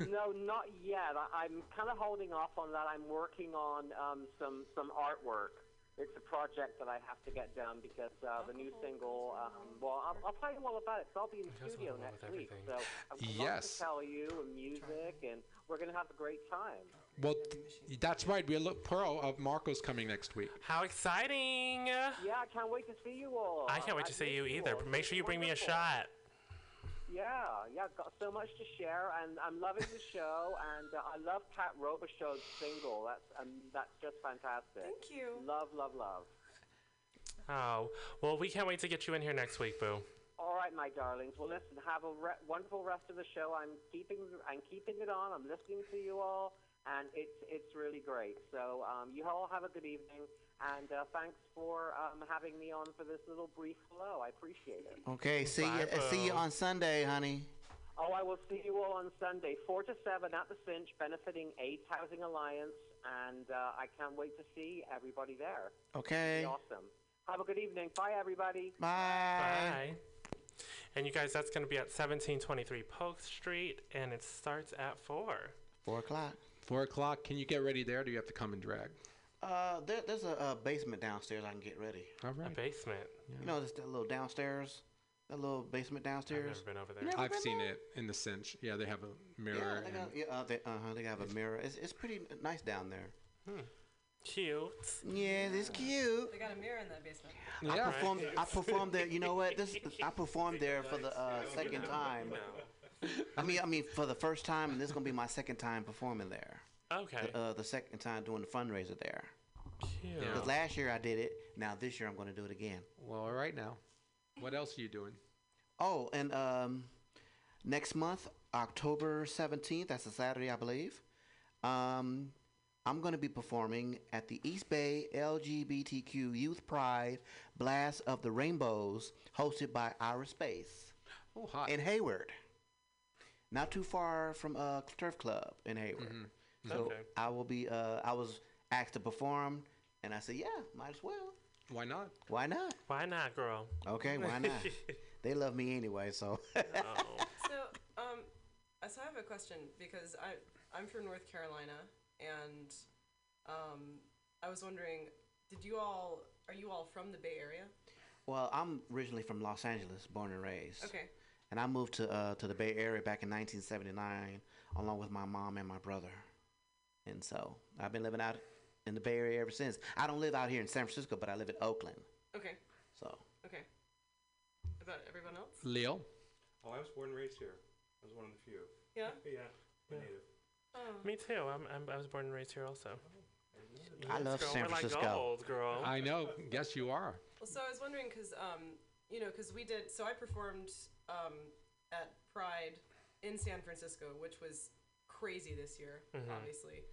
No, not yet. I'm kind of holding off on that. I'm working on some artwork. It's a project that I have to get done because the new single, well, I'll tell you all about it. So I'll be in the studio next week. So I'm going to tell you and music, and we're going to have a great time. Well, that's right. Pearl of Marco's coming next week. How exciting! Yeah, I can't wait to see you all. I can't wait to see you either. Make sure you bring me a shot. Yeah, I've got so much to share, and I'm loving the show, and I love Cat Robert Show's single. That's just fantastic. Thank you. Love, love, love. Oh, well, we can't wait to get you in here next week, Boo. All right, my darlings. Well, listen, have a wonderful rest of the show. I'm keeping it on. I'm listening to you all, and it's really great. So you all have a good evening. And thanks for having me on for this little brief hello. I appreciate it. Okay, see you on Sunday, honey. Oh, I will see you all on Sunday, 4 to 7 at the Cinch, benefiting AIDS Housing Alliance. And I can't wait to see everybody there. Okay. Awesome. Have a good evening. Bye, everybody. Bye. Bye. And, you guys, that's going to be at 1723 Polk Street, and it starts at 4. 4 o'clock. 4 o'clock. Can you get ready there, or do you have to come and drag? There's a basement downstairs I can get ready. All right. A basement. Yeah. You know, just that little downstairs, that little basement downstairs. I've never been over there. I've seen it in the Cinch. Yeah, they have a mirror. Yeah, they have a mirror. It's pretty nice down there. Hmm. Cute. Yeah, it's cute. They got a mirror in that basement. Yeah. I performed there. You know what? I performed there for the second time. I mean for the first time, and this is gonna be my second time performing there. Okay. The second time doing the fundraiser there. Cute. Because last year I did it. Now this year I'm going to do it again. Well, all right now. What else are you doing? Oh, and next month, October 17th, that's a Saturday, I believe. I'm going to be performing at the East Bay LGBTQ Youth Pride Blast of the Rainbows, hosted by Ira Space. Oh, hot. In Hayward. Not too far from Turf Club in Hayward. Mm-hmm. So okay. I was asked to perform, and I said, yeah, might as well. Why not? Why not? Why not, girl? Okay, why not? They love me anyway, so. Oh. So I have a question, because I'm from North Carolina, and I was wondering, are you all from the Bay Area? Well, I'm originally from Los Angeles, born and raised. Okay. And I moved to the Bay Area back in 1979, along with my mom and my brother. And so I've been living out in the Bay Area ever since. I don't live out here in San Francisco, but I live in Oakland. Okay. So. Okay. About everyone else? Leo? Oh, I was born and raised here. I was one of the few. Yeah? Yeah. Native. Oh. Me too. I was born and raised here also. Oh, I love San Francisco. We're like gold, girl. I know. Yes, you are. Well, so I was wondering because, you know, because we did, so I performed at Pride in San Francisco, which was crazy this year, obviously.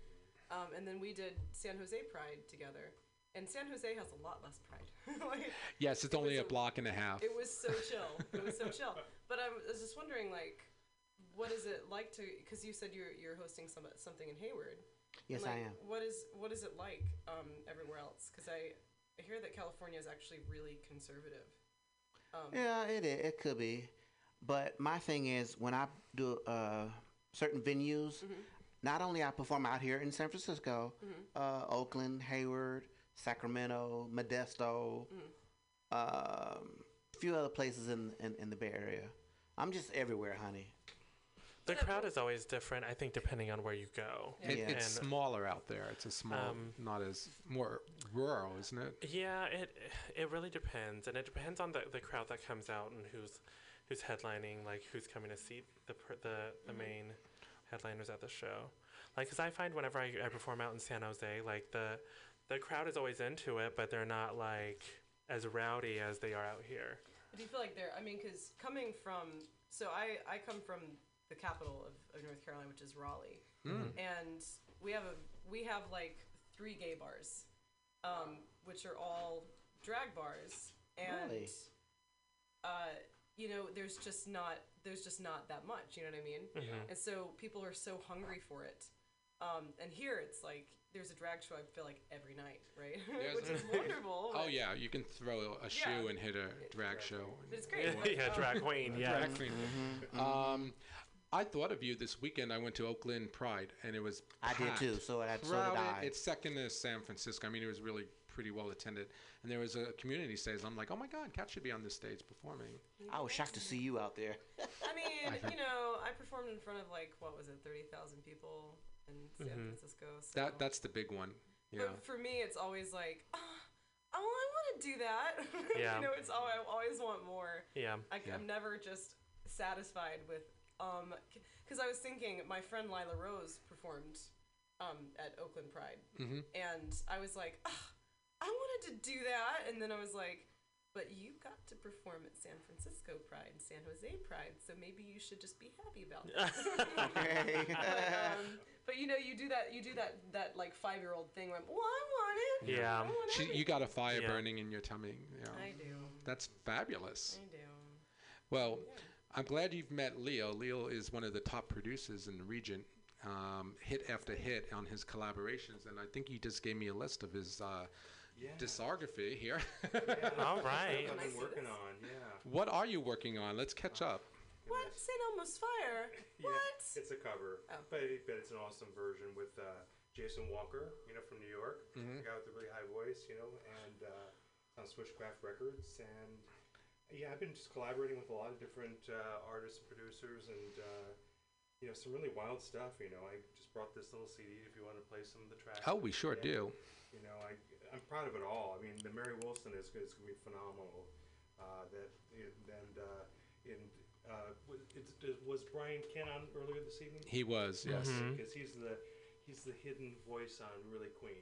And then we did San Jose Pride together. And San Jose has a lot less pride. Yes, it's only a block and a half. It was so chill. But I was just wondering, like, what is it like to? Because you said you're hosting something in Hayward. Yes, like, I am. What is it like everywhere else? Because I hear that California is actually really conservative. Yeah, it is. It could be, but my thing is when I do certain venues, mm-hmm. not only I perform out here in San Francisco, mm-hmm. Oakland, Hayward, Sacramento, Modesto, mm-hmm. A few other places in the Bay Area. I'm just everywhere, honey. The crowd is always different, I think, depending on where you go. Yeah. It's smaller out there. It's a small, not as more rural, isn't it? Yeah, it really depends, and it depends on the crowd that comes out and who's headlining, like who's coming to see the mm-hmm. main headliners at the show. Like, 'cause I find whenever I perform out in San Jose, like the crowd is always into it, but they're not like as rowdy as they are out here. Do you feel like they're? I mean, 'cause coming from, so I come from the capital of North Carolina, which is Raleigh. Mm. And we have like 3 gay bars, which are all drag bars. And, really? You know, there's just not that much, you know what I mean? Mm-hmm. And so people are so hungry for it. And here it's like, there's a drag show, I feel like, every night, right? Which is wonderful. Oh, yeah. You can throw a shoe and hit a drag show. It's great. Yeah, drag queen. Yeah. Drag queen. Mm-hmm. I thought of you this weekend. I went to Oakland Pride, and it was packed. I did, too. So that's what I. It's second to San Francisco. I mean, it was really pretty well attended. And there was a community stage. I'm like, oh, my God, Cat should be on this stage performing. I was shocked to see you out there. I mean, you know, I performed in front of, like, what was it, 30,000 people? In San mm-hmm. Francisco, so. That's the big one. Yeah. But for me, it's always like, oh, I want to do that. Yeah. You know, it's all I always want more. Yeah. I'm never just satisfied with because I was thinking my friend Lila Rose performed at Oakland Pride, mm-hmm. and I was like, I wanted to do that, and then I was like, but you got to perform at San Francisco Pride and San Jose Pride, so maybe you should just be happy about that. But you know, you do that like 5-year-old thing where I'm, well, I want it. Yeah. You got a fire burning in your tummy. Yeah. I do. That's fabulous. I do. Well, yeah. I'm glad you've met Leo. Leo is one of the top producers in the region, hit after hit on his collaborations, and I think he just gave me a list of his discography here. Yeah. All right. I've been working on. Yeah. What are you working on? Let's catch up. What? St. Elmo's Fire? What? Yeah, it's a cover, but it's an awesome version with Jason Walker, you know, from New York, mm-hmm. the guy with the really high voice, you know, and on Switchcraft Records. And yeah, I've been just collaborating with a lot of different artists and producers, and you know, some really wild stuff. You know, I just brought this little CD if you want to play some of the tracks. Oh, we sure do. You know, I'm proud of it all. I mean, the Mary Wilson is going to be phenomenal. Was Brian Kent on earlier this evening? He was, yes. Because mm-hmm. he's the hidden voice on Really Queen,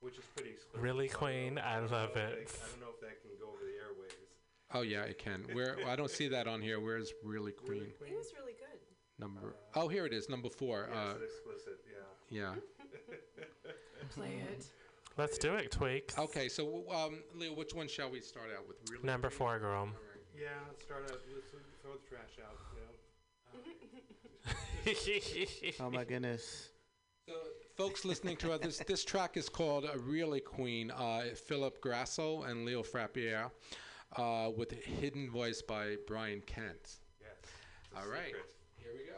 which is pretty exclusive. Really Queen, I love it. I don't know if that can go over the airwaves. Oh yeah, it can. I don't see that on here. Where's Really Queen? Really Queen? It was really good. Here it is, number 4. Yeah, it's explicit. Yeah. Yeah. Play it. Let's do it, Tweaks. Okay, so Leo, which one shall we start out with? Really number Queen? 4, girl. Yeah, let's start out. Let's throw the trash out. You know? Oh my goodness! So, folks listening to us, this track is called "Really Queen." Philip Grasso and Leo Frappier, with a hidden voice by Brian Kent. Yes. All right. Secret. Here we go.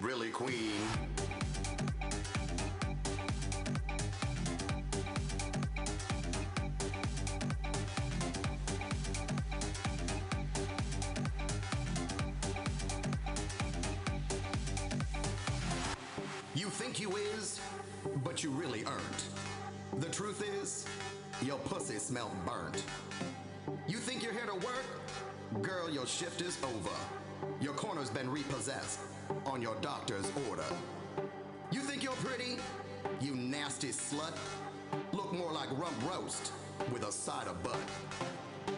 Really Queen. You think you is, but you really aren't. The truth is, your pussy smelled burnt. You think you're here to work? Girl, your shift is over. Your corner's been repossessed on your doctor's order. You think you're pretty? You nasty slut. Look more like rump roast with a side of butt.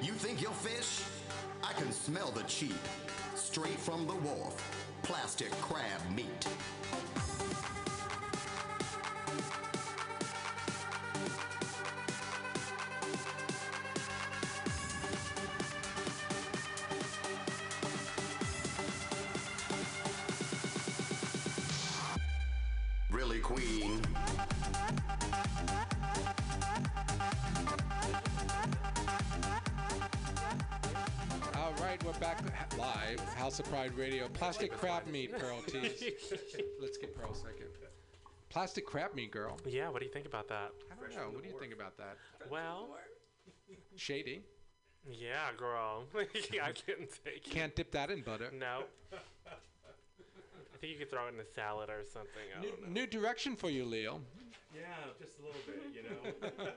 You think you're fish? I can smell the cheap. Straight from the wharf, plastic crab meat. Queen. All right, we're back live, House of Pride Radio. Plastic crab meat, Pearl Tease. Let's get Pearl a second. Plastic crab meat, girl. Yeah, what do you think about that? I don't know. What do you think about that? Well, shady. Yeah, girl. I couldn't take it. Can't dip that in butter. No. I think you could throw it in a salad or something. I don't know. New direction for you, Leo. Yeah, just a little bit, you know.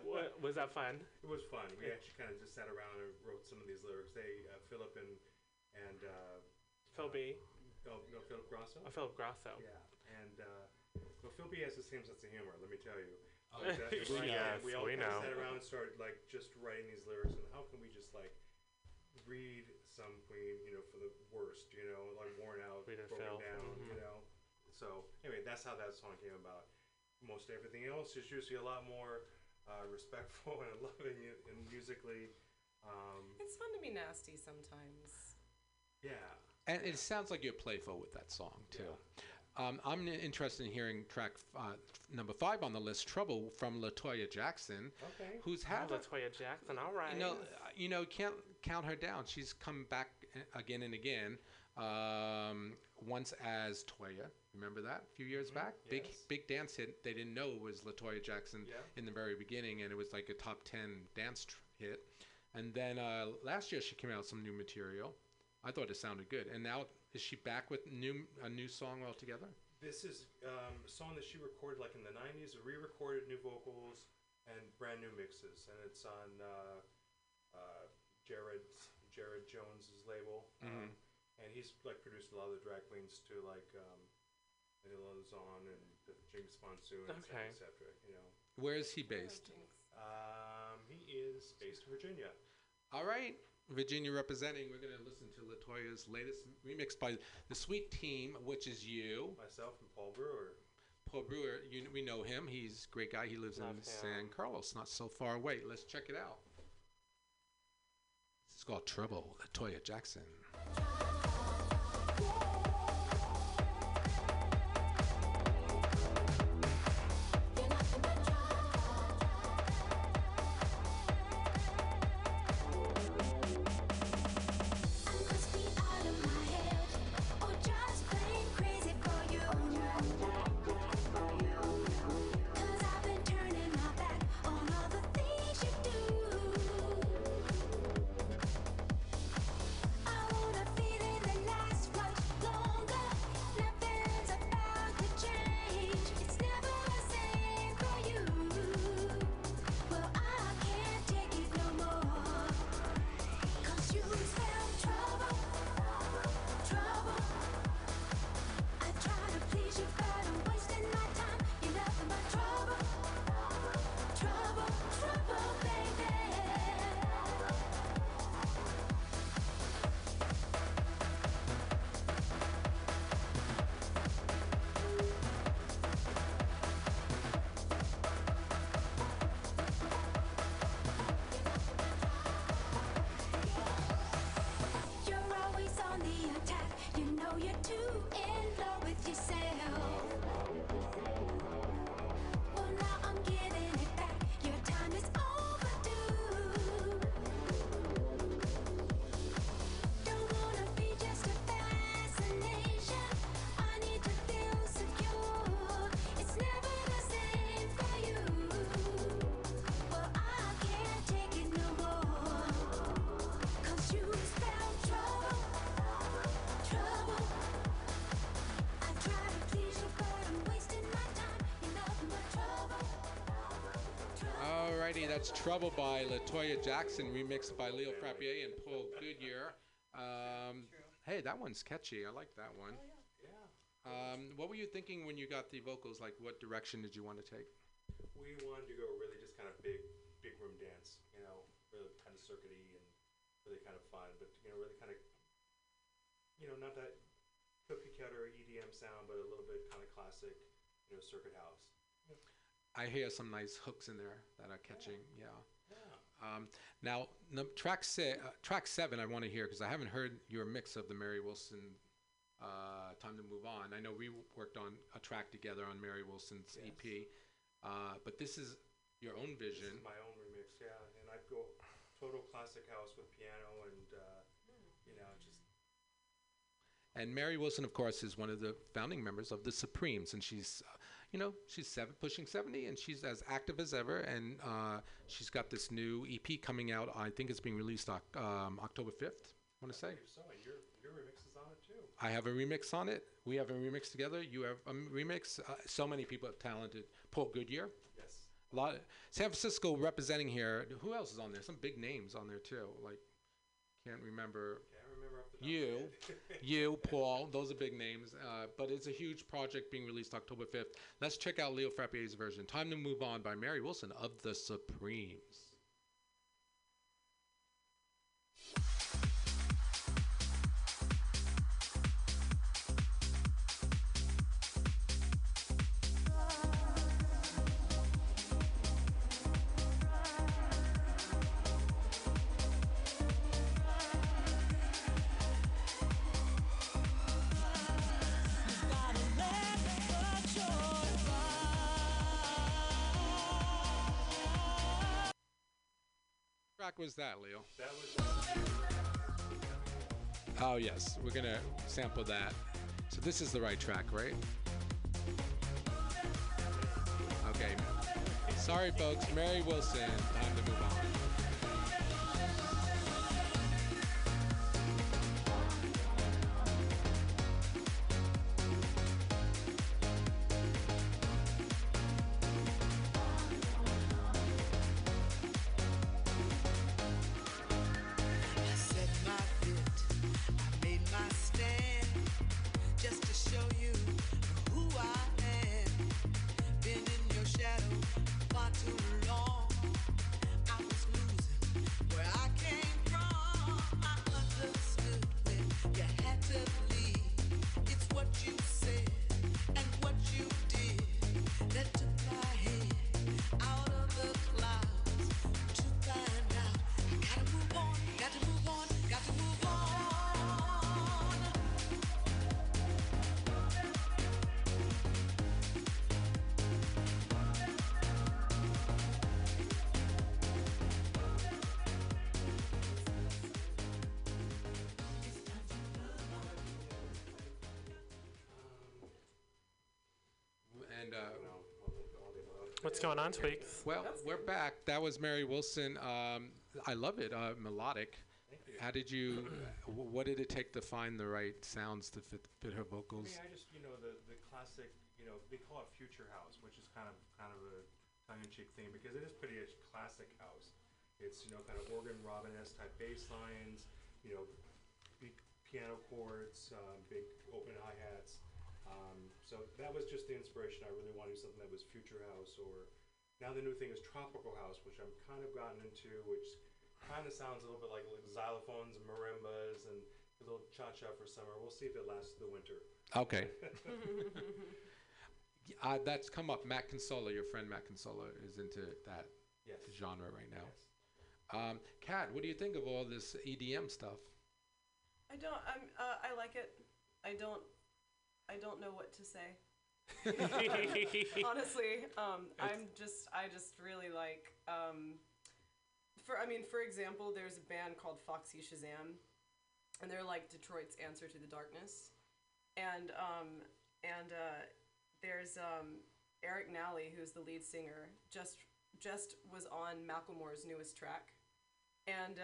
What, was that fun? It was fun. We actually kind of just sat around and wrote some of these lyrics. They, Philip and Phil B. No, Philip Grosso. Oh, Philip Grosso. Yeah, and well, Phil B has the same sense of humor. Let me tell you. Yes, we all kind of sat around and started like just writing these lyrics, and how can we just like read some queen, you know, for the worst, you know, like worn out, broken down, you know. So anyway, that's how that song came about. Most everything else is usually a lot more respectful and loving and musically. It's fun to be nasty sometimes. Yeah. And it sounds like you're playful with that song too. Yeah. I'm interested in hearing track number 5 on the list, "Trouble," from LaToya Jackson. Okay. Who's had LaToya Jackson? All right. You know, can't count her down. She's come back again and again. Once as Toya, remember that a few years back? Yes. Big dance hit. They didn't know it was LaToya Jackson in the very beginning, and it was like a top 10 dance hit. And then last year she came out with some new material. I thought it sounded good, and now. Is she back with a new song altogether? This is a song that she recorded like in the 90s, re-recorded, new vocals, and brand new mixes. And it's on Jared Jones's label. And he's like produced a lot of the drag queens too, like Manila Zon and Jinx Monsoon, et cetera, you know. Where is he based? He is based in Virginia. All right. Virginia representing. We're going to listen to LaToya's latest remix by the Sweet Team, which is you, myself, and Paul Brewer. Paul Brewer, we know him. He's a great guy. He lives in San Carlos, not so far away. Let's check it out. It's called "Trouble," LaToya Jackson. Feeling That's Trouble by LaToya Jackson, remixed by Leo Frappier and Paul Goodyear. Hey, that one's catchy. I like that one. What were you thinking when you got the vocals? Like, what direction did you want to take? We wanted to go really just kind of big room dance, you know, really kind of circuity and really kind of fun, but, you know, really kind of, you know, not that cookie cutter EDM sound, but a little bit kind of classic, you know, circuit house. Yeah. I hear some nice hooks in there that are catching. Yeah. Now, track seven, I want to hear because I haven't heard your mix of the Mary Wilson. Time to Move On. I know we worked on a track together on Mary Wilson's EP, but this is your own vision. This is my own remix, yeah. And I go total classic house with piano and you know, just. And Mary Wilson, of course, is one of the founding members of the Supremes, and she's, you know, she's pushing 70, and she's as active as ever. And she's got this new EP coming out. I think it's being released October 5th. I want to say. So your remix is on it too. I have a remix on it. We have a remix together. You have a remix. So many people have talented. Paul Goodyear. Yes. A lot. San Francisco representing here. Who else is on there? Some big names on there too. Like, can't remember. Can't remember off the you, Paul. Those are big names. But it's a huge project being released October 5th. Let's check out Leo Frappier's version. Time to Move On by Mary Wilson of the Supremes. Was that Leo? That was oh yes, we're gonna sample that. So this is the right track, right? Okay. Sorry folks, Mary Wilson, Time to Move On. What's going on, Swig? Well, we're back. That was Mary Wilson. I love it. Melodic. Thank you. How did you? What did it take to find the right sounds to fit her vocals? I mean, I just, you know, the classic. You know, they call it future house, which is kind of a tongue-in-cheek thing because it is pretty a classic house. It's, you know, kind of organ robin-esque type bass lines. You know, big piano chords, big open hi-hats. So that was just the inspiration. I really wanted something that was future house, or now the new thing is tropical house, which I'm kind of gotten into, which kind of sounds a little bit like xylophones and marimbas and a little cha-cha for summer. We'll see if it lasts the winter. Okay. That's come up. Matt Consola, your friend Matt Consola, is into that genre right now. Yes. Kat, what do you think of all this EDM stuff? I like it. I don't know what to say. Honestly, I just really like. For example, there's a band called Foxy Shazam, and they're like Detroit's answer to the Darkness, and there's Eric Nally, who's the lead singer, just was on Macklemore's newest track, and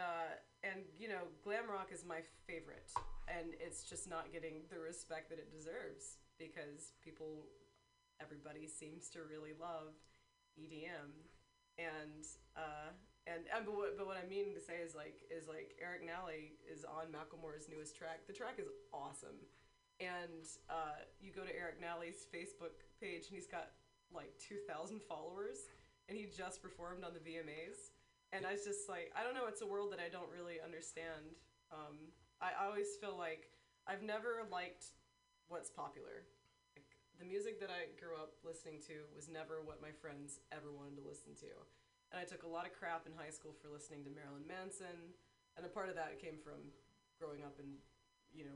you know, glam rock is my favorite. And it's just not getting the respect that it deserves because everybody seems to really love EDM. But what I mean to say is Eric Nally is on Macklemore's newest track. The track is awesome, and you go to Eric Nally's Facebook page, and he's got 2,000 followers, and he just performed on the VMAs. And I was just like, I don't know, it's a world that I don't really understand. I always feel like I've never liked what's popular. The music that I grew up listening to was never what my friends ever wanted to listen to. And I took a lot of crap in high school for listening to Marilyn Manson, and a part of that came from growing up in,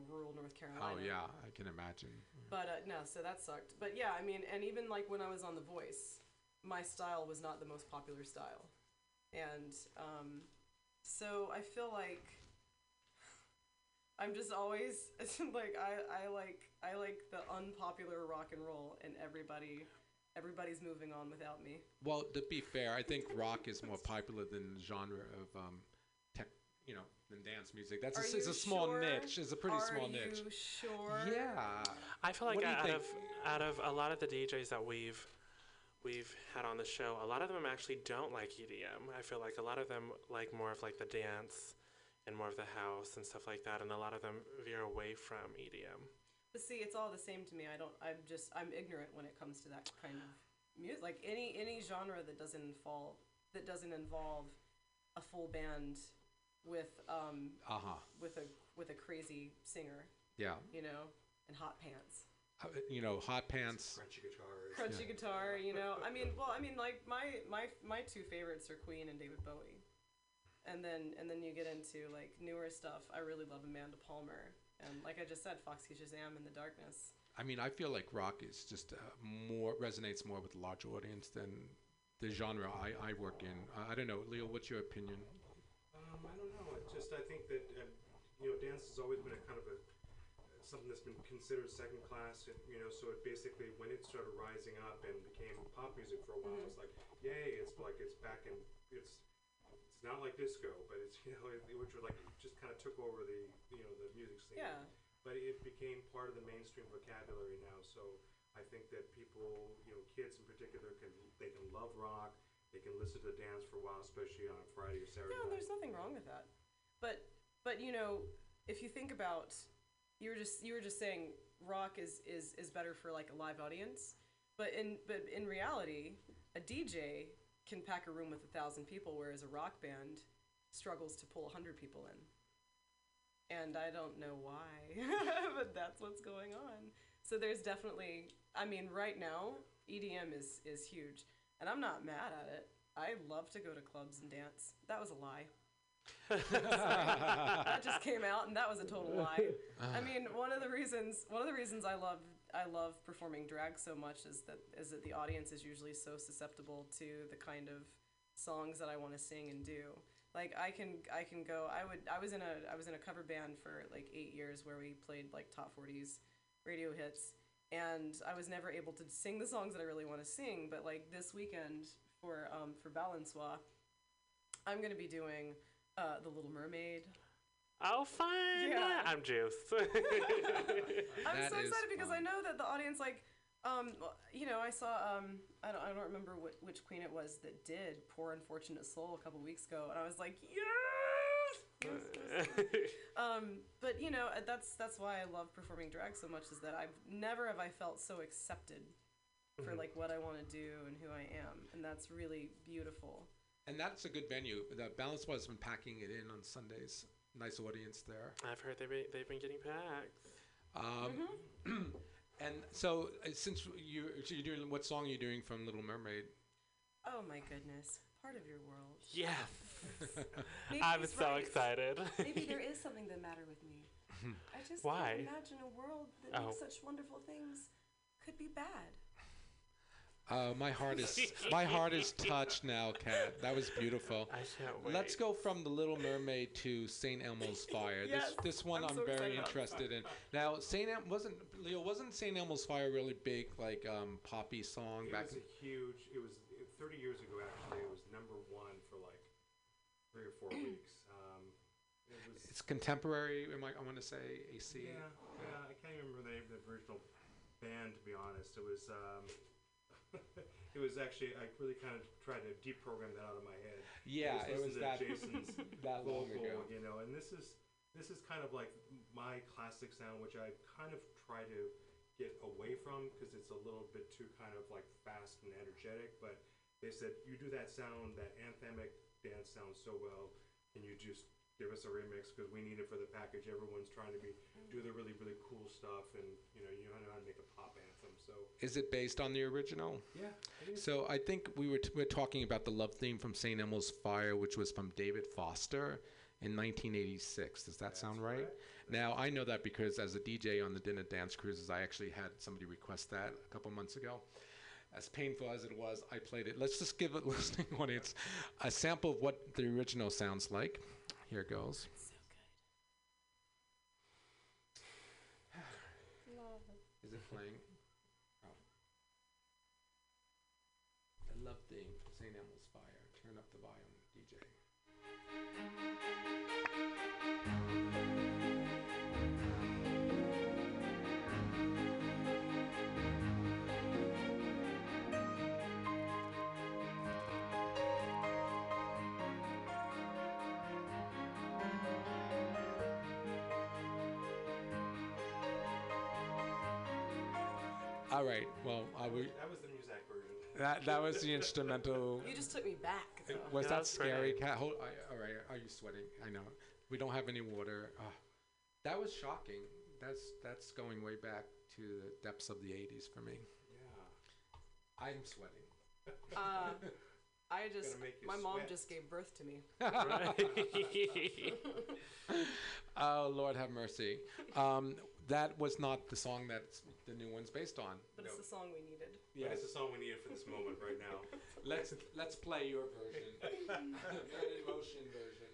rural North Carolina. Oh, yeah, I can imagine. But, no, so that sucked. But, yeah, I mean, and even, when I was on The Voice, my style was not the most popular style. And so I feel like I'm just always, I like the unpopular rock and roll, and everybody's moving on without me. Well, to be fair, I think rock is more popular than the genre of, than dance music. It's a small niche. It's a pretty small niche. Are you sure? Yeah. I feel like out of a lot of the DJs that we've had on the show, a lot of them actually don't like EDM. I feel like a lot of them like more of the dance and more of the house and stuff like that, and a lot of them veer away from EDM. But see, it's all the same to me. I'm ignorant when it comes to that kind of music. Any genre that doesn't involve a full band with a crazy singer. Yeah. And hot pants. Hot pants, crunchy guitar, my two favorites are Queen and David Bowie, and then you get into newer stuff. I really love Amanda Palmer, and like I just said, Foxy Shazam and The Darkness. I mean, I feel like rock is just resonates more with a larger audience than the genre I work in. I don't know, Leo, what's your opinion? I don't know. I think that dance has always been a kind of something that's been considered second class, so it basically, when it started rising up and became pop music for a while, it's yay, it's back, and it's not like disco, but it's, which was just kind of took over the, the music scene. Yeah. But it became part of the mainstream vocabulary now, so I think that people, kids in particular, they can love rock, they can listen to dance for a while, especially on a Friday or Saturday night. There's nothing wrong with that. But, if you think about... You were just saying rock is better for a live audience, but in reality, a DJ can pack a room with 1,000 people, whereas a rock band struggles to pull 100 people in. And I don't know why, but that's what's going on. So there's definitely, right now EDM is huge, and I'm not mad at it. I love to go to clubs and dance. That was a lie. That just came out, and that was a total lie. One of the reasons I love performing drag so much is that the audience is usually so susceptible to the kind of songs that I want to sing and do. I was in a cover band for 8 years where we played top 40s radio hits, and I was never able to sing the songs that I really want to sing, but this weekend for Balançois, I'm going to be doing The Little Mermaid. Oh, fun! Yeah. I'm juiced. I'm so excited because fun. I know that the audience, I saw, I don't remember which queen it was that did Poor Unfortunate Soul a couple weeks ago, and I was like, yes! But that's why I love performing drag so much, is that I've never have I felt so accepted for what I want to do and who I am, and that's really beautiful. And that's a good venue. The Balançois has been packing it in on Sundays. Nice audience there. I've heard they've been getting packed. And so, since you're doing, what song are you doing from Little Mermaid? Oh my goodness! Part of Your World. Yes. I'm so excited. Maybe there is something the matter with me. I just can't imagine a world that makes such wonderful things could be bad. My heart is touched now, Kat. That was beautiful. I can't wait. Let's go from The Little Mermaid to St. Elmo's Fire. Yes, this one I'm so very interested in. Now, wasn't St. Elmo's Fire a really big poppy song back? It was 30 years ago actually. It was #1 for 3 or 4 weeks. It's contemporary. I want to say AC. Yeah, I can't even remember the name of the original band, to be honest. It was It was actually, I really kind of tried to deprogram that out of my head. Yeah, it was that Jason's that vocal, long ago. You know, and this is kind of like my classic sound, which I kind of try to get away from because it's a little bit too kind of like fast and energetic. But they said, you do that sound, that anthemic dance sound so well, and you just give us a remix because we need it for the package. Everyone's trying to do the really, really cool stuff, and you know how to make a pop anthem. So is it based on the original? Yeah. So I think we were talking about the love theme from St. Elmo's Fire, which was from David Foster in 1986. Does that sound right? Now, I know that because as a DJ on the Dinner Dance Cruises, I actually had somebody request that a couple months ago. As painful as it was, I played it. Let's just give a listening audience a sample of what the original sounds like. Here it goes. It's so good. Love it. Is it playing? Oh. I love the St. Elmo's Fire. Turn up the volume, DJ. All right. Well, that was the music version. That was the instrumental. You just took me back. So. Was that scary? Cat? All right. Are you sweating? I know. We don't have any water. That was shocking. That's going way back to the depths of the '80s for me. Yeah. I'm sweating. My mom just gave birth to me. Oh, Lord have mercy. That was not the song that the new one's based on. But it's the song we needed. Yeah, it's the song we needed for this moment right now. Let's play your version. Your emotion version.